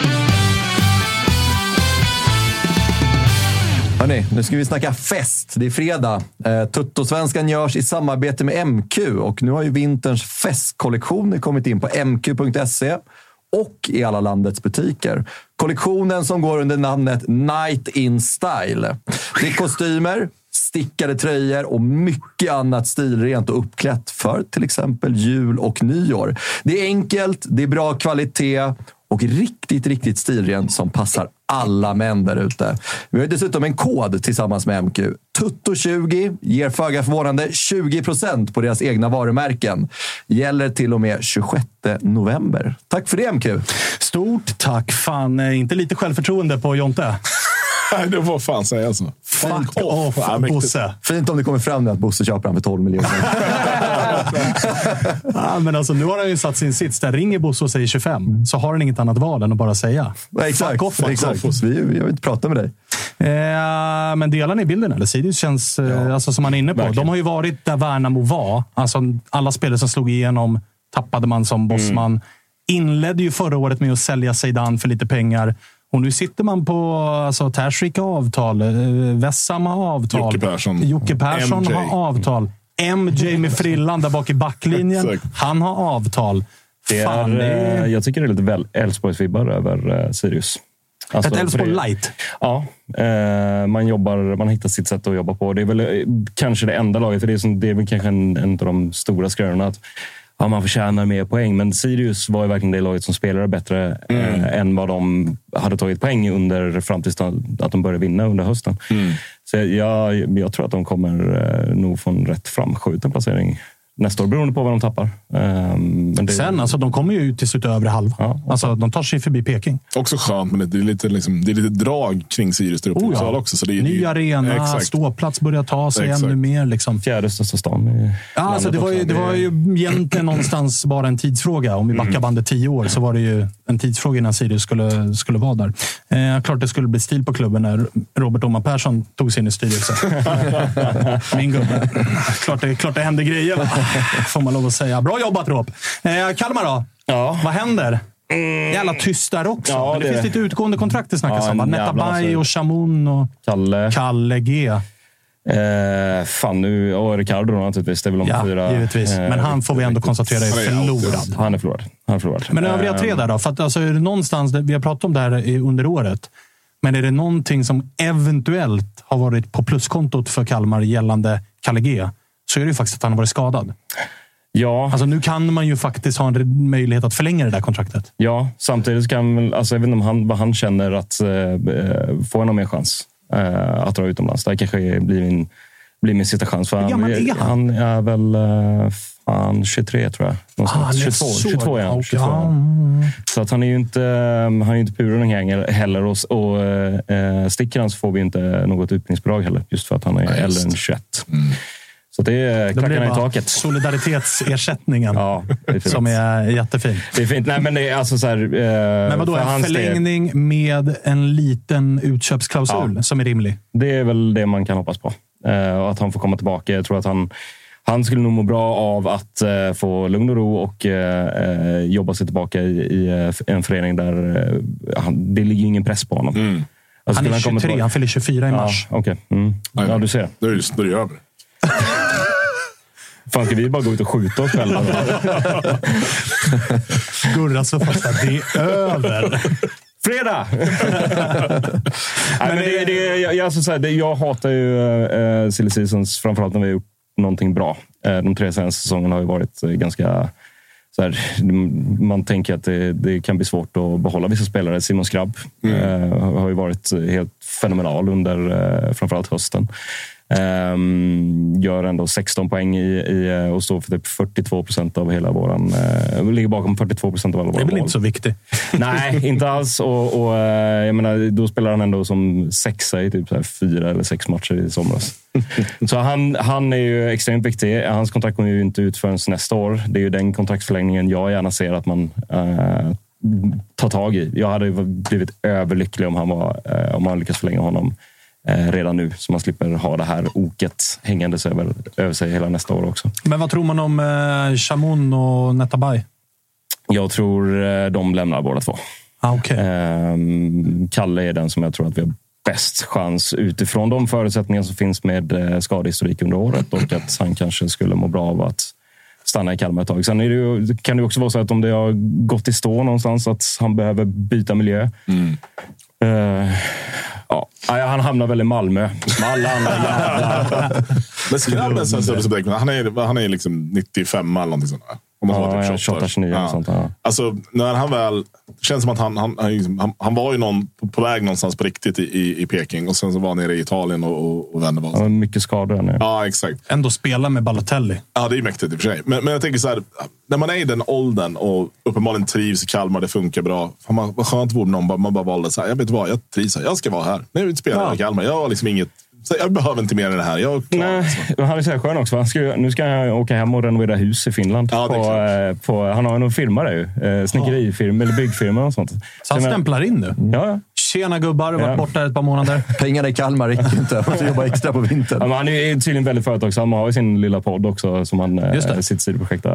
Hörrni, nu ska vi snacka fest. Det är fredag. Tuttosvenskan görs i samarbete med MQ och nu har ju vinterns festkollektioner kommit in på mq.se och i alla landets butiker. Kollektionen som går under namnet Night in Style. Det är kostymer, stickade tröjor och mycket annat stilrent och uppklätt för till exempel jul och nyår. Det är enkelt, det är bra kvalitet och riktigt, riktigt stilrent som passar alla män där ute. Vi har dessutom en kod tillsammans med MQ. Tutto20 ger föga förvånande 20% på deras egna varumärken. Gäller till och med 26 november. Tack för det, MQ. Stort tack. Fan, inte lite självförtroende på Jonte. Nej, det får fan säga alltså. Fuck off, Bosse. Fint om det kommer fram nu att Bosse köper han för 12 miljoner. Ja, men alltså, nu har han ju satt sin sits. Där ringer Bosse och säger 25. Så har han inget annat val än att bara säga. Nej, exakt. Fuck off, exakt. Off. Vi vill inte prata med dig. Men delar ni bilden eller? Sirius känns alltså, som man är inne på. Verkligen. De har ju varit där Värnamo var. Alltså, alla spelare som slog igenom tappade man som bossman. Inledde ju förra året med att sälja Seidan för lite pengar. Och nu sitter man på alltså, Tärsvika avtal, Vässam har avtal, Jocke Persson MJ. Har avtal, MJ med frillan där bak i backlinjen, han har avtal. Jag tycker det är lite väl Elfsborgsvibbar över Sirius. Alltså, ett Elfsborg light? Ja, man hittar sitt sätt att jobba på. Det är väl kanske det enda laget, för det är väl kanske en av de stora skrönorna att ja, man förtjänar mer poäng. Men Sirius var ju verkligen det laget som spelade bättre än vad de hade tagit poäng under fram tills att de började vinna under hösten. Mm. Så jag tror att de kommer nog få en rätt framskjuten placering nästa år, beroende på vad de tappar. Men sen, alltså, de kommer ju ut till slut övre halva. Ja, alltså, de tar sig förbi Peking. Också skönt, men det är lite drag kring Sirius där uppe i Uppsala också. Så det är ny arena, exakt. Ståplats börjar ta sig ännu mer. Liksom. Fjärde största stan i alltså, det var ju egentligen någonstans bara en tidsfråga. Om vi backar bandet 10 år så var det ju en tidsfråga innan Sirius skulle vara där. Klart det skulle bli stil på klubben när Robert Oma Persson tog sig in i styrelsen. Min gubbe. Klart det hände grejer, va? Får man lov att säga. Bra jobbat, Rob. Kalmar då? Ja. Vad händer? Jävla tyst där också. Ja, men det finns lite utgående kontrakt att snacka om. Netabay och Chamoun och Kalle G. Fan, nu och Ricardo naturligtvis. Det är väl om 4. Givetvis. Men han får vi ändå konstatera är förlorad. Han är förlorad. Men övriga 3 där då? För att, alltså, är det någonstans, vi har pratat om det här under året. Men är det någonting som eventuellt har varit på pluskontot för Kalmar gällande Kalle G, så är det ju faktiskt att han har varit skadad. Ja. Alltså nu kan man ju faktiskt ha en möjlighet att förlänga det där kontraktet. Ja, samtidigt kan väl, alltså även om han känner att få någon mer chans att dra utomlands. Det kanske blir min sista chans. För han är väl fan 23 tror jag. Ah, 22 igen. Så att han är ju inte puren heller och sticker han så får vi inte något utbildningsbidrag heller. Just för att han är äldre än 21. Mm. Så det är klackarna i taket. Solidaritetsersättningen är som är jättefin. Det är fint. Nej, men det är alltså så här, men vadå, en förlängning med en liten utköpsklausul som är rimlig? Det är väl det man kan hoppas på. Och att han får komma tillbaka. Jag tror att han skulle nog må bra av att få lugn och ro och jobba sig tillbaka i en förening där det ligger ingen press på honom. Mm. Alltså, han är 23, han fyller 24 i mars. Okej. Okay. Mm. Ja, du ser. Det är just det över. Fan, ska vi bara gå ut och skjuta oss själva? Gurra så fast att det är över. Fredag! Men jag hatar ju silly seasons, framförallt när vi har gjort någonting bra. De 3 senaste säsongerna har ju varit ganska... Så här, man tänker att det kan bli svårt att behålla vissa spelare. Simon Skrabb har ju varit helt fenomenal under framförallt hösten. Gör ändå 16 poäng och står för typ 42% av hela våran ligger bakom 42% av alla våra mål. Det blir inte så viktigt. Nej, inte alls och jag menar, då spelar han ändå som 6:a i typ så här 4 eller 6 matcher i somras. Så han är ju extremt viktig. Hans kontrakt kommer ju inte ut förrän nästa år. Det är ju den kontraktsförlängningen jag gärna ser att man tar tag i. Jag hade blivit överlycklig om han lyckas förlänga honom redan nu, så man slipper ha det här oket hängandes över sig hela nästa år också. Men vad tror man om Chamoun och Netabay? Jag tror de lämnar båda två. Ah, okay. Kalle är den som jag tror att vi har bäst chans utifrån de förutsättningar som finns med skadehistorik under året, och att han kanske skulle må bra av att stanna i Kalmar ett tag. Sen är det ju, kan det också vara så att om det har gått i stå någonstans att han behöver byta miljö. Mm. Ja, han hamnar väl i Malmö. Alla andra jävlar. Men skrabbel sen så det han är liksom 95 eller någonting sånt där. Om man har typ 28-29 eller sånt där. Alltså när han väl känns som att han var ju någon på väg någonstans på riktigt i Peking, och sen så var han nere i Italien och vände bara. Ja, mycket skador nu. Ja, exakt. Ändå spela med Balotelli. Ja, det är ju mäktigt i och för sig. Men jag tänker så här, när man är i den åldern och uppenbarligen trivs i Kalmar, det funkar bra. Vad skönt vore någon man bara valde så här, jag vet vad, jag trivs här, jag ska vara här. Nu spelar jag i Kalmar. Jag har liksom inget, jag behöver inte mer än det här. Han är så skön också. Nu ska jag åka hem och renovera hus i Finland. Ja, han har en firma ju. Snickerifirma eller byggfirma och sånt. Så han stämplar in nu? Ja. Tjena gubbar, varit borta ett par månader. Pengarna i Kalmar räcker inte. Han får jobba extra på vintern. Ja, han är tydligen väldigt företagsam. Han har ju sin lilla podd också som sitt sidoprojekt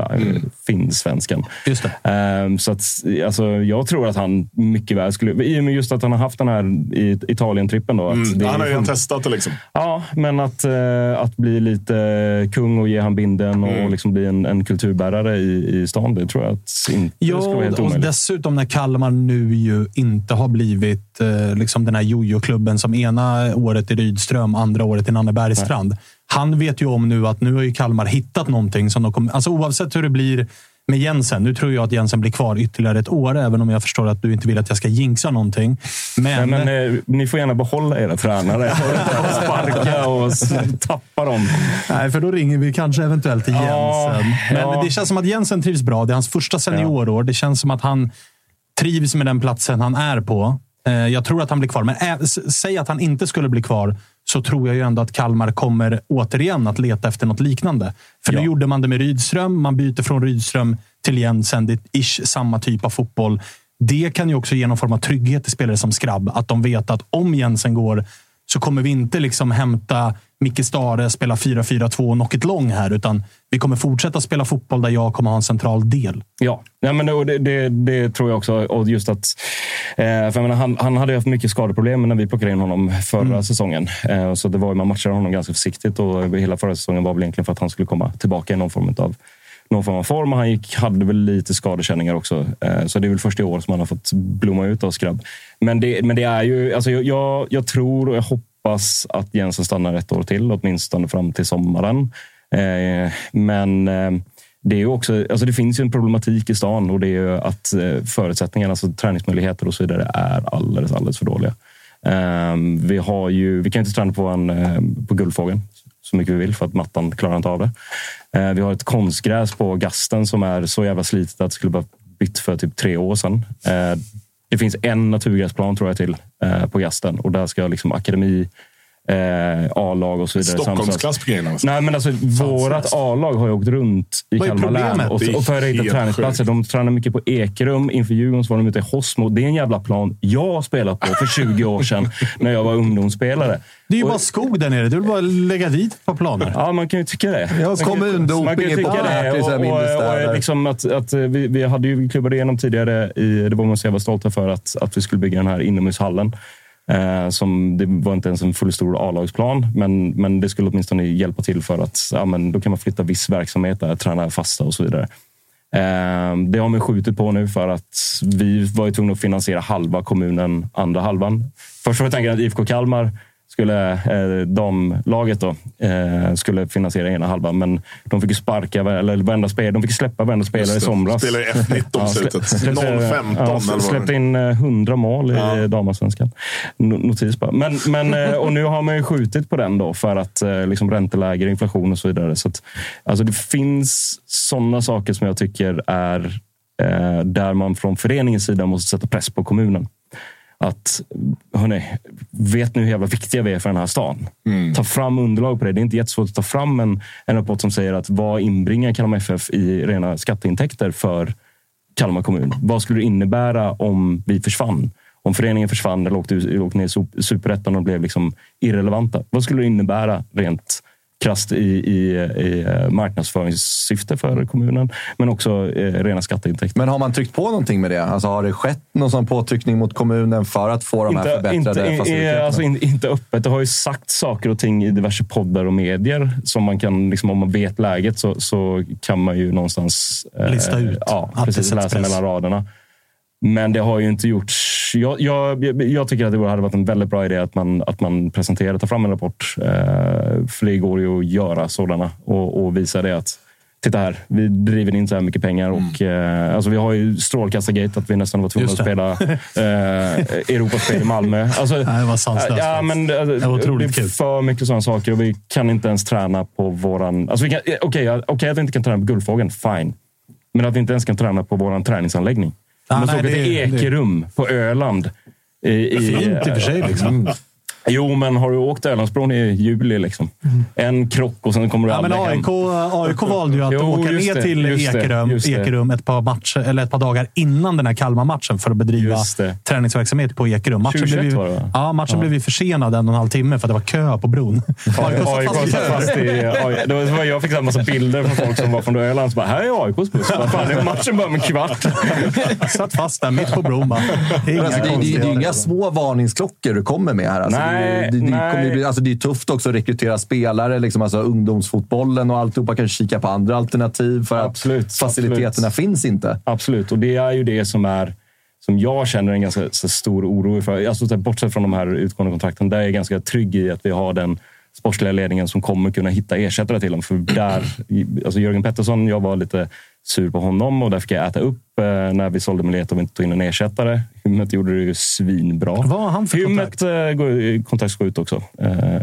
Finnsvenskan. Just det. Så att, alltså, jag tror att han mycket väl skulle... I och med just att han har haft den här Italien-trippen då. Mm. Han har ju testat det liksom. Ja, men att bli lite kung och ge han binden och liksom bli en kulturbärare i stan, det tror jag att inte skulle vara helt omöjligt. Och dessutom när Kalmar nu ju inte har blivit liksom den här jojo-klubben som ena året i Rydström, andra året i Nannebergstrand. Nej. Han vet ju om nu att nu har ju Kalmar hittat någonting som de kommer... Alltså oavsett hur det blir med Jensen, nu tror jag att Jensen blir kvar ytterligare ett år, även om jag förstår att du inte vill att jag ska jinxa någonting. Men ni får gärna behålla era tränare och sparka och tappa dem. Nej, för då ringer vi kanske eventuellt till Jensen. Men det känns som att Jensen trivs bra. Det är hans första seniorår. Det känns som att han trivs med den platsen han är på. Jag tror att han blir kvar. Men säg att han inte skulle bli kvar, så tror jag ju ändå att Kalmar kommer återigen att leta efter något liknande. För nu gjorde man det med Rydström. Man byter från Rydström till Jensen. Det är ish samma typ av fotboll. Det kan ju också ge någon form av trygghet till spelare som Skrabb. Att de vet att om Jensen går så kommer vi inte liksom hämta Micke Stare, spela 4-4-2 och knock it long här, utan vi kommer fortsätta spela fotboll där jag kommer ha en central del. Ja men det tror jag också. Och just att för jag menar, han hade ju haft mycket skadeproblem när vi plockade in honom förra säsongen. Så det var ju, man matchade honom ganska försiktigt, och hela förra säsongen var väl egentligen för att han skulle komma tillbaka i någon form av form. Han hade väl lite skadekänningar också. Så det är väl första år som han har fått blomma ut av Skrabb. Men det är ju, alltså jag tror och jag hoppas att Jensen stannar ett år till, åtminstone fram till sommaren. Men det är ju också, alltså det finns ju en problematik i stan, och det är ju att förutsättningarna, alltså träningsmöjligheter och så vidare, är alldeles, alldeles för dåliga. Vi kan inte träna på Guldfågeln så mycket vi vill för att mattan klarar inte av det. Vi har ett konstgräs på Gasten som är så jävla slitet att det skulle bara bytt för typ 3 år sedan. Det finns en naturgräsplan tror jag till på Gasten, och där ska jag liksom akademi, A-lag och så vidare. Stockholmsklass på grejerna. Nej, men alltså vårt A-lag har ju åkt runt i Kalmar län och förrättat träningsplatser. De tränar mycket på Ekerum. Inför Djurgården så var de ute i Hosmo. Det är en jävla plan jag har spelat på för 20 år sedan när jag var ungdomsspelare. Det är ju bara skog där nere. Du vill bara lägga dit på planer. Ja, man kan ju tycka det. Och liksom att vi hade ju klubbat igenom tidigare det var man så jävla stolta för att vi skulle bygga den här inomhushallen. Som det var inte ens en fullstor A-lagsplan, men det skulle åtminstone hjälpa till för att då kan man flytta viss verksamhet där, träna fasta och så vidare. Det har man skjutit på nu för att vi var ju tvungna att finansiera halva kommunen, andra halvan. Först var jag tänkt att IFK Kalmar skulle, damlaget då, skulle finansiera ena halvan, men de fick ju släppa varenda spelare i somras. Spelade i F19-slutet. 0-15. Släppte in 100 mål i damasvenskan. Notis bara. Och nu har man ju skjutit på den då för att liksom ränteläger, inflation och så vidare. Så att, alltså det finns sådana saker som jag tycker är där man från föreningens sida måste sätta press på kommunen. Att, hörni, vet nu hur jävla viktiga vi är för den här stan. Ta fram underlag på det. Det är inte jättesvårt att ta fram en rapport som säger att vad inbringar Kalmar FF i rena skatteintäkter för Kalmar kommun? Vad skulle det innebära om vi försvann? om föreningen försvann eller åkte ner i Superettan och blev liksom irrelevanta. Vad skulle det innebära rent krasst i marknadsföringssyfte för kommunen, men också rena skatteintäkter. Men har man tryckt på någonting med det? Alltså har det skett någon sån påtryckning mot kommunen för att få de här förbättrade faciliteterna? Alltså inte öppet. Det har ju sagt saker och ting i diverse poddar och medier som man kan, liksom, om man vet läget så kan man ju någonstans lista ut. Ja, precis, läsa mellan raderna. Men det har ju inte gjorts. Jag tycker att det hade varit en väldigt bra idé att man presenterar, tar fram en rapport. För det går ju att göra sådana och visa det att titta här, vi driver in så här mycket pengar och alltså vi har ju strålkastargate att vi nästan var tvungna att spela Europaspel i Malmö. Alltså, det var sanslöst. Ja, men det var otroligt kul. För mycket sådana saker och vi kan inte ens träna på våran... Alltså okej, att vi inte kan träna på Guldfågeln, fine. Men att vi inte ens kan träna på våran träningsanläggning. Man såg ett Ekerum på Öland. Fint i och för sig. Liksom. Jo, men har du åkt Ölandsbron i juli? Liksom? En krock och sen kommer du aldrig hem. AIK valde ju att åka ner till Ekerum ett par dagar innan den här Kalmar-matchen för att bedriva träningsverksamhet på Ekerum. Matchen blev ju försenad 1,5 timme för att det var kö på bron. AIK satt fast i... Jag fick en massa bilder från folk som var från Öland och bara, här är AIKs buss. Matchen började med 1/4. Satt fast där mitt på bron. Det är inga små varningsklockor du kommer med här alltså. Det är tufft också att rekrytera spelare, liksom, alltså ungdomsfotbollen och alltihop. Man kan kika på andra alternativ för att faciliteterna finns inte. Absolut, och det är ju det som jag känner en ganska stor oro för. Alltså, bortsett från de här utgående kontrakten, där är jag ganska trygg i att vi har den sportsliga ledningen som kommer kunna hitta ersättare till dem. För alltså Jörgen Pettersson, jag var lite sur på honom och där fick jag äta upp när vi sålde Milet och vi inte tog in en ersättare. Hymmet gjorde det ju svinbra. Vad har han för kontrakt? Hymmet kontrakt går ut också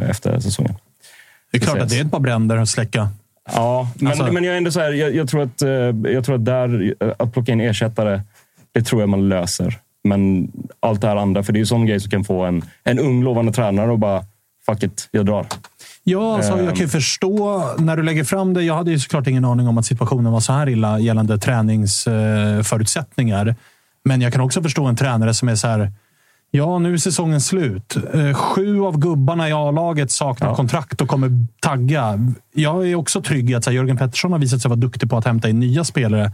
efter säsongen. Det är klart att det är ett par bränder att släcka. Ja, men, alltså. Men jag är ändå så här, jag tror att där att plocka in ersättare, det tror jag man löser. Men allt det här andra, för det är ju sån grej som kan få en ung lovande tränare och bara fuck it, jag drar. Ja, alltså, jag kan ju förstå när du lägger fram det. Jag hade ju såklart ingen aning om att situationen var så här illa gällande träningsförutsättningar. Men jag kan också förstå en tränare som är så här, ja, nu är säsongen slut. 7 av gubbarna i A-laget saknar kontrakt och kommer tagga. Jag är också trygg i att så här, Jörgen Pettersson har visat sig vara duktig på att hämta in nya spelare.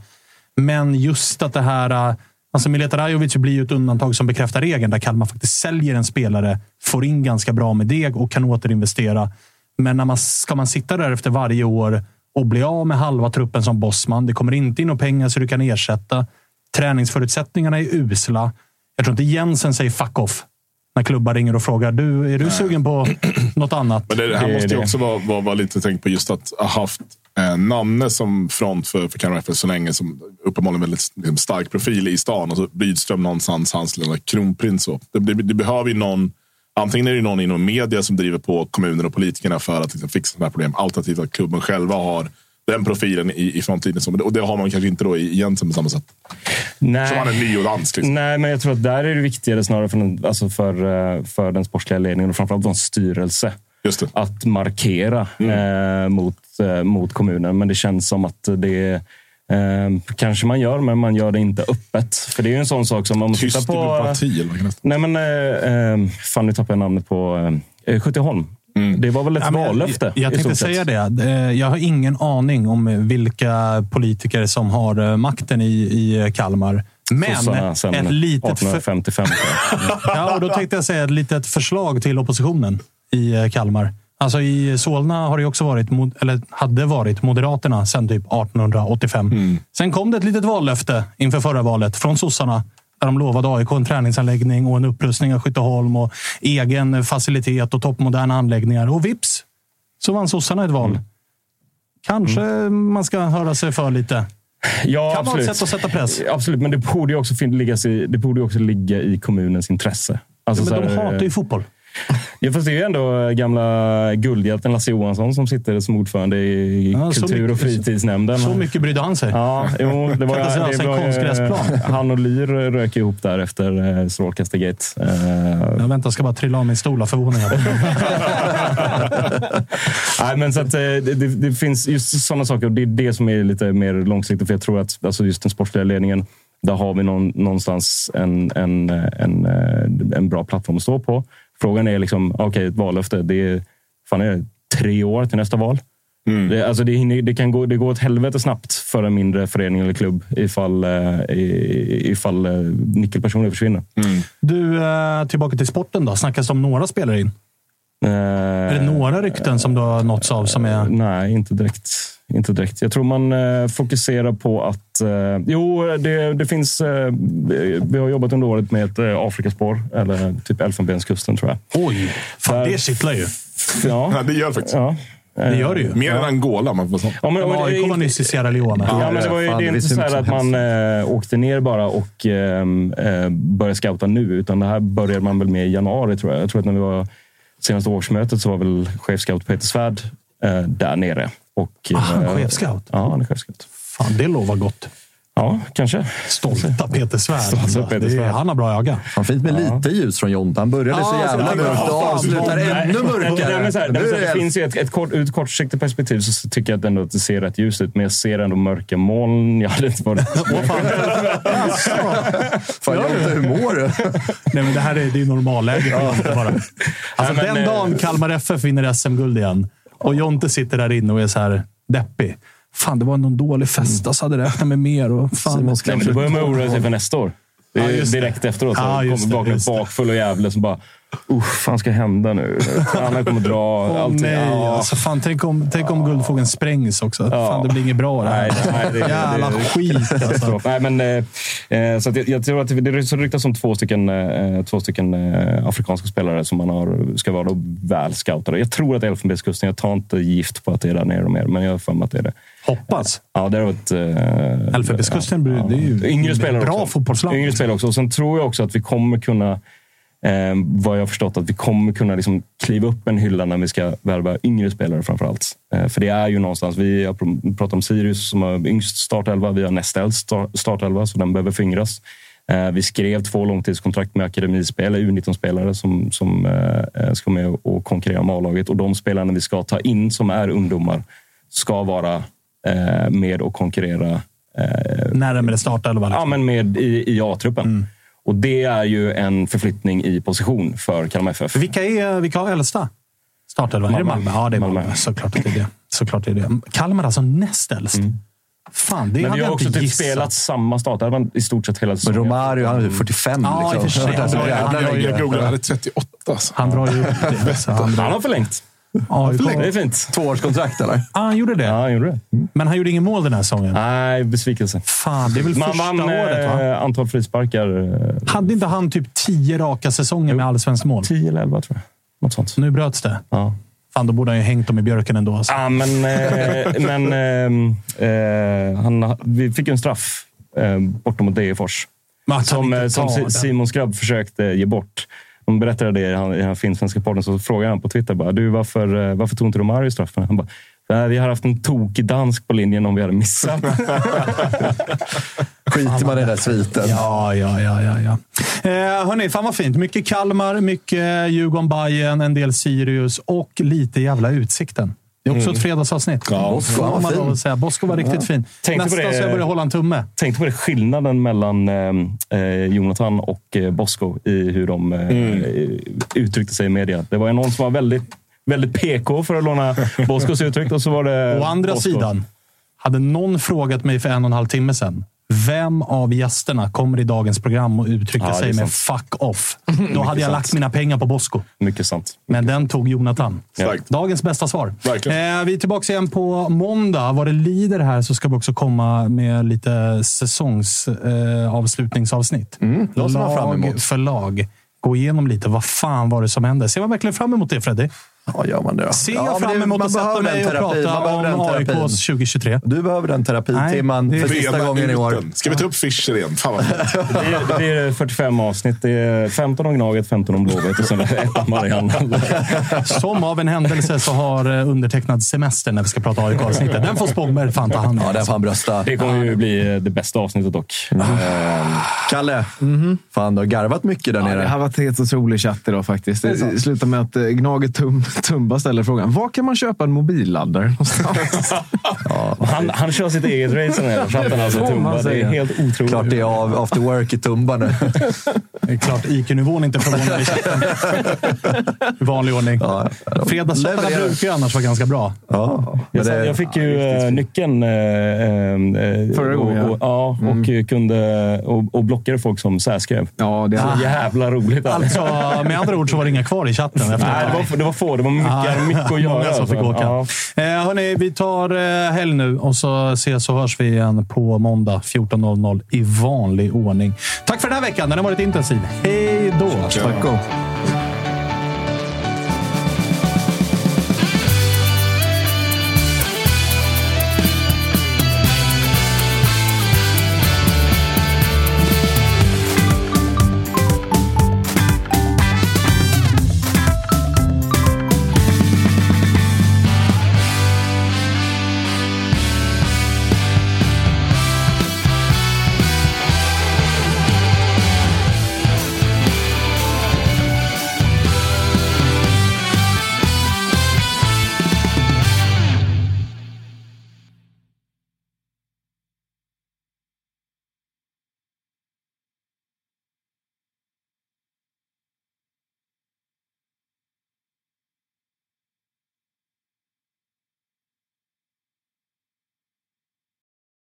Men just att det här... Alltså Mileta Rajovic blir ju ett undantag som bekräftar regeln där Kalmar faktiskt säljer en spelare, får in ganska bra med deg och kan återinvestera. Men när ska man sitta där efter varje år och bli av med halva truppen som bossman, det kommer inte in och pengar så du kan ersätta. Träningsförutsättningarna är usla. Jag tror inte Jensen säger fuck off när klubbar ringer och frågar, är du sugen på något annat? Men det här måste ju också vara lite tänkt på just att ha haft Namne som front för Kalmar FF så länge, som uppenbarligen väldigt liksom, stark profil i stan, och så Brydström någonstans, hans lilla kronprins. Det behöver ju någon, antingen är det någon inom media som driver på kommunen och politikerna för att liksom, fixa de här problemen, alternativt att klubben själva har den profilen i framtiden. Och det har man kanske inte då i Jensen på samma sätt. Nej. Som han är ny och dansk. Liksom. Nej, men jag tror att där är det viktigare snarare för den sportsliga ledningen och framförallt en styrelse. Just det. Att markera mot kommunen. Men det känns som att det kanske man gör, men man gör det inte öppet. För det är ju en sån sak som man måste titta på... nu tappade jag namnet på Skytteholm. Det var väl ett vallöfte. Jag tänkte säga det. Jag har ingen aning om vilka politiker som har makten i Kalmar. Men ett litet... 1855. Ja, och då tänkte jag säga ett litet förslag till oppositionen i Kalmar. Alltså i Solna har det också varit, eller hade varit, Moderaterna sedan typ 1885. Sen kom det ett litet vallöfte inför förra valet från sossarna där de lovade AIK en träningsanläggning och en upprustning av Skytteholm och egen facilitet och toppmoderna anläggningar. Och vips, så vann sossarna ett val. Kanske man ska höra sig för lite. Ja, kan absolut. Man sätt att sätta press? Absolut, men det borde ju också ligga i kommunens intresse. Alltså, ja, men de hatar ju fotboll. Ja, fast det är ju ändå gamla guldhjälten Lasse Johansson som sitter som ordförande i kultur- och fritidsnämnden. Så mycket brydde han sig. Ja, jo, det var ju... Han och Lyr rök ihop där efter strålkastargate. Jag ska bara trilla av min stola förvåningen. Nej, men så att det finns just sådana saker, och det är det som är lite mer långsiktigt, för jag tror att alltså just den sportsliga ledningen Där har vi någonstans en bra plattform att stå på. Frågan är liksom, okej, ett vallöfte, det är fan är det 3 år till nästa val. Mm. Det går åt helvete snabbt för en mindre förening eller klubb ifall nyckelpersoner försvinner. Mm. Du, tillbaka till sporten då. Snackas om några spelare in? Är det några rykten som du har nåtts av som är... Nej, inte direkt. Jag tror man fokuserar på att... det finns... Vi har jobbat under året med ett Afrikaspår. Eller typ Elfenbenskusten, tror jag. Oj, fan där, det sittlar ju. Ja, det gör faktiskt. Ja. Det gör det ju. Mer än Angola, man får säga. Ja, men AIK var nyss i Sierra Leone. Ja, men det är inte så här att man åkte ner bara och började scouta nu. Utan det här började man väl med i januari, tror jag. Jag tror att när vi var... Senaste årsmötet så var väl chefscout Peter Svärd där nere. Han är chefscout? Ja, han är chefscout. Fan, det lovar gott. Ja, kanske. Stolta Peter Svärd. Han har bra öga. Han fint med lite ljus från Jontan. Han började så jävla mörkt och avslutar ännu mörkare. Det finns ju ett kortsiktigt perspektiv, så tycker jag att ändå att det ser rätt ljus ut. Men jag ser ändå mörka moln. Jag hade inte varit... Fan, Jontan, hur mår du? Nej, men det här är ju normalläget. Alltså, den dagen Kalmar FF vinner SM-guld igen och Jonte sitter där inne och är så här deppig. Fan, det var någon dålig fest. Alltså hade räknat med mer. Och fan, man ska... Nej, det börjar man oroa sig för nästa år. Det är direkt efteråt. Så kommer bakfull och jävla som bara... Uff, fan ska hända nu? Alla kommer dra. Nej, alltså fan, tänk om guldfågeln sprängs också. Ja. Fan, det blir inget bra. Nej, jävla skit alltså. Nej, men så att jag tror att det ryktas om två stycken afrikanska spelare som man har, ska vara då väl scoutade. Jag tror att Elfenbenskusten, jag tar inte gift på att det är där nere och mer, men jag har för att det är det. Hoppas. Ja, det är ett... Elfenbenskusten, det är ju yngre spelare, bra fotbollslag. Yngre spelare också. Och sen tror jag också att vi kommer kunna... vad jag har förstått, att vi kommer kunna liksom kliva upp en hylla när vi ska värva yngre spelare framförallt. För det är ju någonstans, vi har pratat om Sirius som har yngst startelva, vi har näst äldst startelva, så den behöver fingras. Vi skrev 2 långtidskontrakt med akademispelare, U19-spelare som ska med och konkurrera med A-laget. Och de spelarna vi ska ta in som är ungdomar ska vara med och konkurrera. Närmare startelva? Liksom. Ja, men med i A-truppen. Mm. Och det är ju en förflyttning i position för Kalmar FF. Vilka har äldsta? Startelvan? Är det Malmö? Ja, det är Malmö. Såklart är det. Kalmar alltså näst äldst. Mm. Fan, det hade jag inte gissat. Men vi har också spelat samma startelvan i stort sett hela säsongen. Romario, han är 45. Ja, liksom. I och för sig. Jag googlade, han är 38. Så. Han drar ju upp det. Så han har förlängt. Ja, det är fint. 2-årskontrakt, eller? Ja, han gjorde det. Ja, han gjorde det. Mm. Men han gjorde ingen mål den här säsongen. Nej, besvikelse. Fan, det är väl första året, va? Antal frisparkar. Hade inte han typ 10 raka säsonger med allsvensk mål? 10 eller 11, tror jag. Något sånt. Nu bröts det. Ja. Fan, då borde han ju hängt dem i björken ändå. Alltså. Ja, men vi fick ju en straff bortom mot Degerfors. Som Simon Skrabb försökte ge bort. De berättade det i den finsk-svenska podden, så frågade han på Twitter bara, du, varför tog inte Romario straffen? Han bara, vi har haft en tokig dansk på linjen om vi hade missat. Skiter man i den där sviten. Ja. Hörrni, fan vad fint. Mycket Kalmar, mycket Djurgården, Bajen, en del Sirius och lite jävla Utsikten. Det är också ett fredagsavsnitt. Ja, Bosco var riktigt fin. Nästa så jag börjar hålla en tumme. Tänkte på det, skillnaden mellan Jonathan och Bosco i hur de uttryckte sig i media. Det var någon som var väldigt, väldigt PK för att låna Boscos uttryck, och så var det... Å andra sidan, hade någon frågat mig för 1,5 timme sedan, vem av gästerna kommer i dagens program och uttrycker sig med fuck off? Då hade jag lagt mina pengar på Bosco. Mycket sant. Men den tog Jonathan. Ja. Dagens bästa svar. Vi är tillbaka igen på måndag. Vad det lider här så ska vi också komma med lite säsongsavslutningsavsnitt. Förlag. Gå igenom lite. Vad fan var det som hände? Ser man verkligen fram emot det, Freddy? Ja, gör man det. Ser jag fram emot att sätta mig och prata om AIKs 2023. Du behöver den terapitimman för sista gången i år. Ska vi ta upp Fischer igen? Fan vad det är 45 avsnitt. Det är 15 om Gnaget, 15 om Blåvet och sen ett om Marianne. Som av en händelse så har undertecknad semester när vi ska prata AIK-avsnittet. Den får Spångberg fan ta hand om. Ja, den får han brösta. Det kommer ju bli det bästa avsnittet dock. Kalle, fan du har garvat mycket där nere. Det har varit helt otrolig chatt idag faktiskt. Det slutar med att Gnaget tum Tumba ställer frågan, var kan man köpa en mobilladdare någonstans? Ja, han kör sitt eget race här framför alltså Tumba. Det är helt otroligt. Klart det är after work i Tumba nu. Det är klart IQ-nivån inte förvånad i chatten. Vanlig ordning. Ja. Fredagslottarna brukar ju annars vara ganska bra. Ja, jag fick ju nyckeln förra gången. Och kunde och blockade folk som särskrev. Ja, det är jävla roligt. Alltså, med andra ord så var det inga kvar i chatten. Efter nej, det var mycket att göra. Som fick åka. Ja. Hörrni, vi tar helg nu och så ses och hörs vi igen på måndag 14.00 i vanlig ordning. Tack för den här veckan, den har varit intensiv. Hej då! Tack.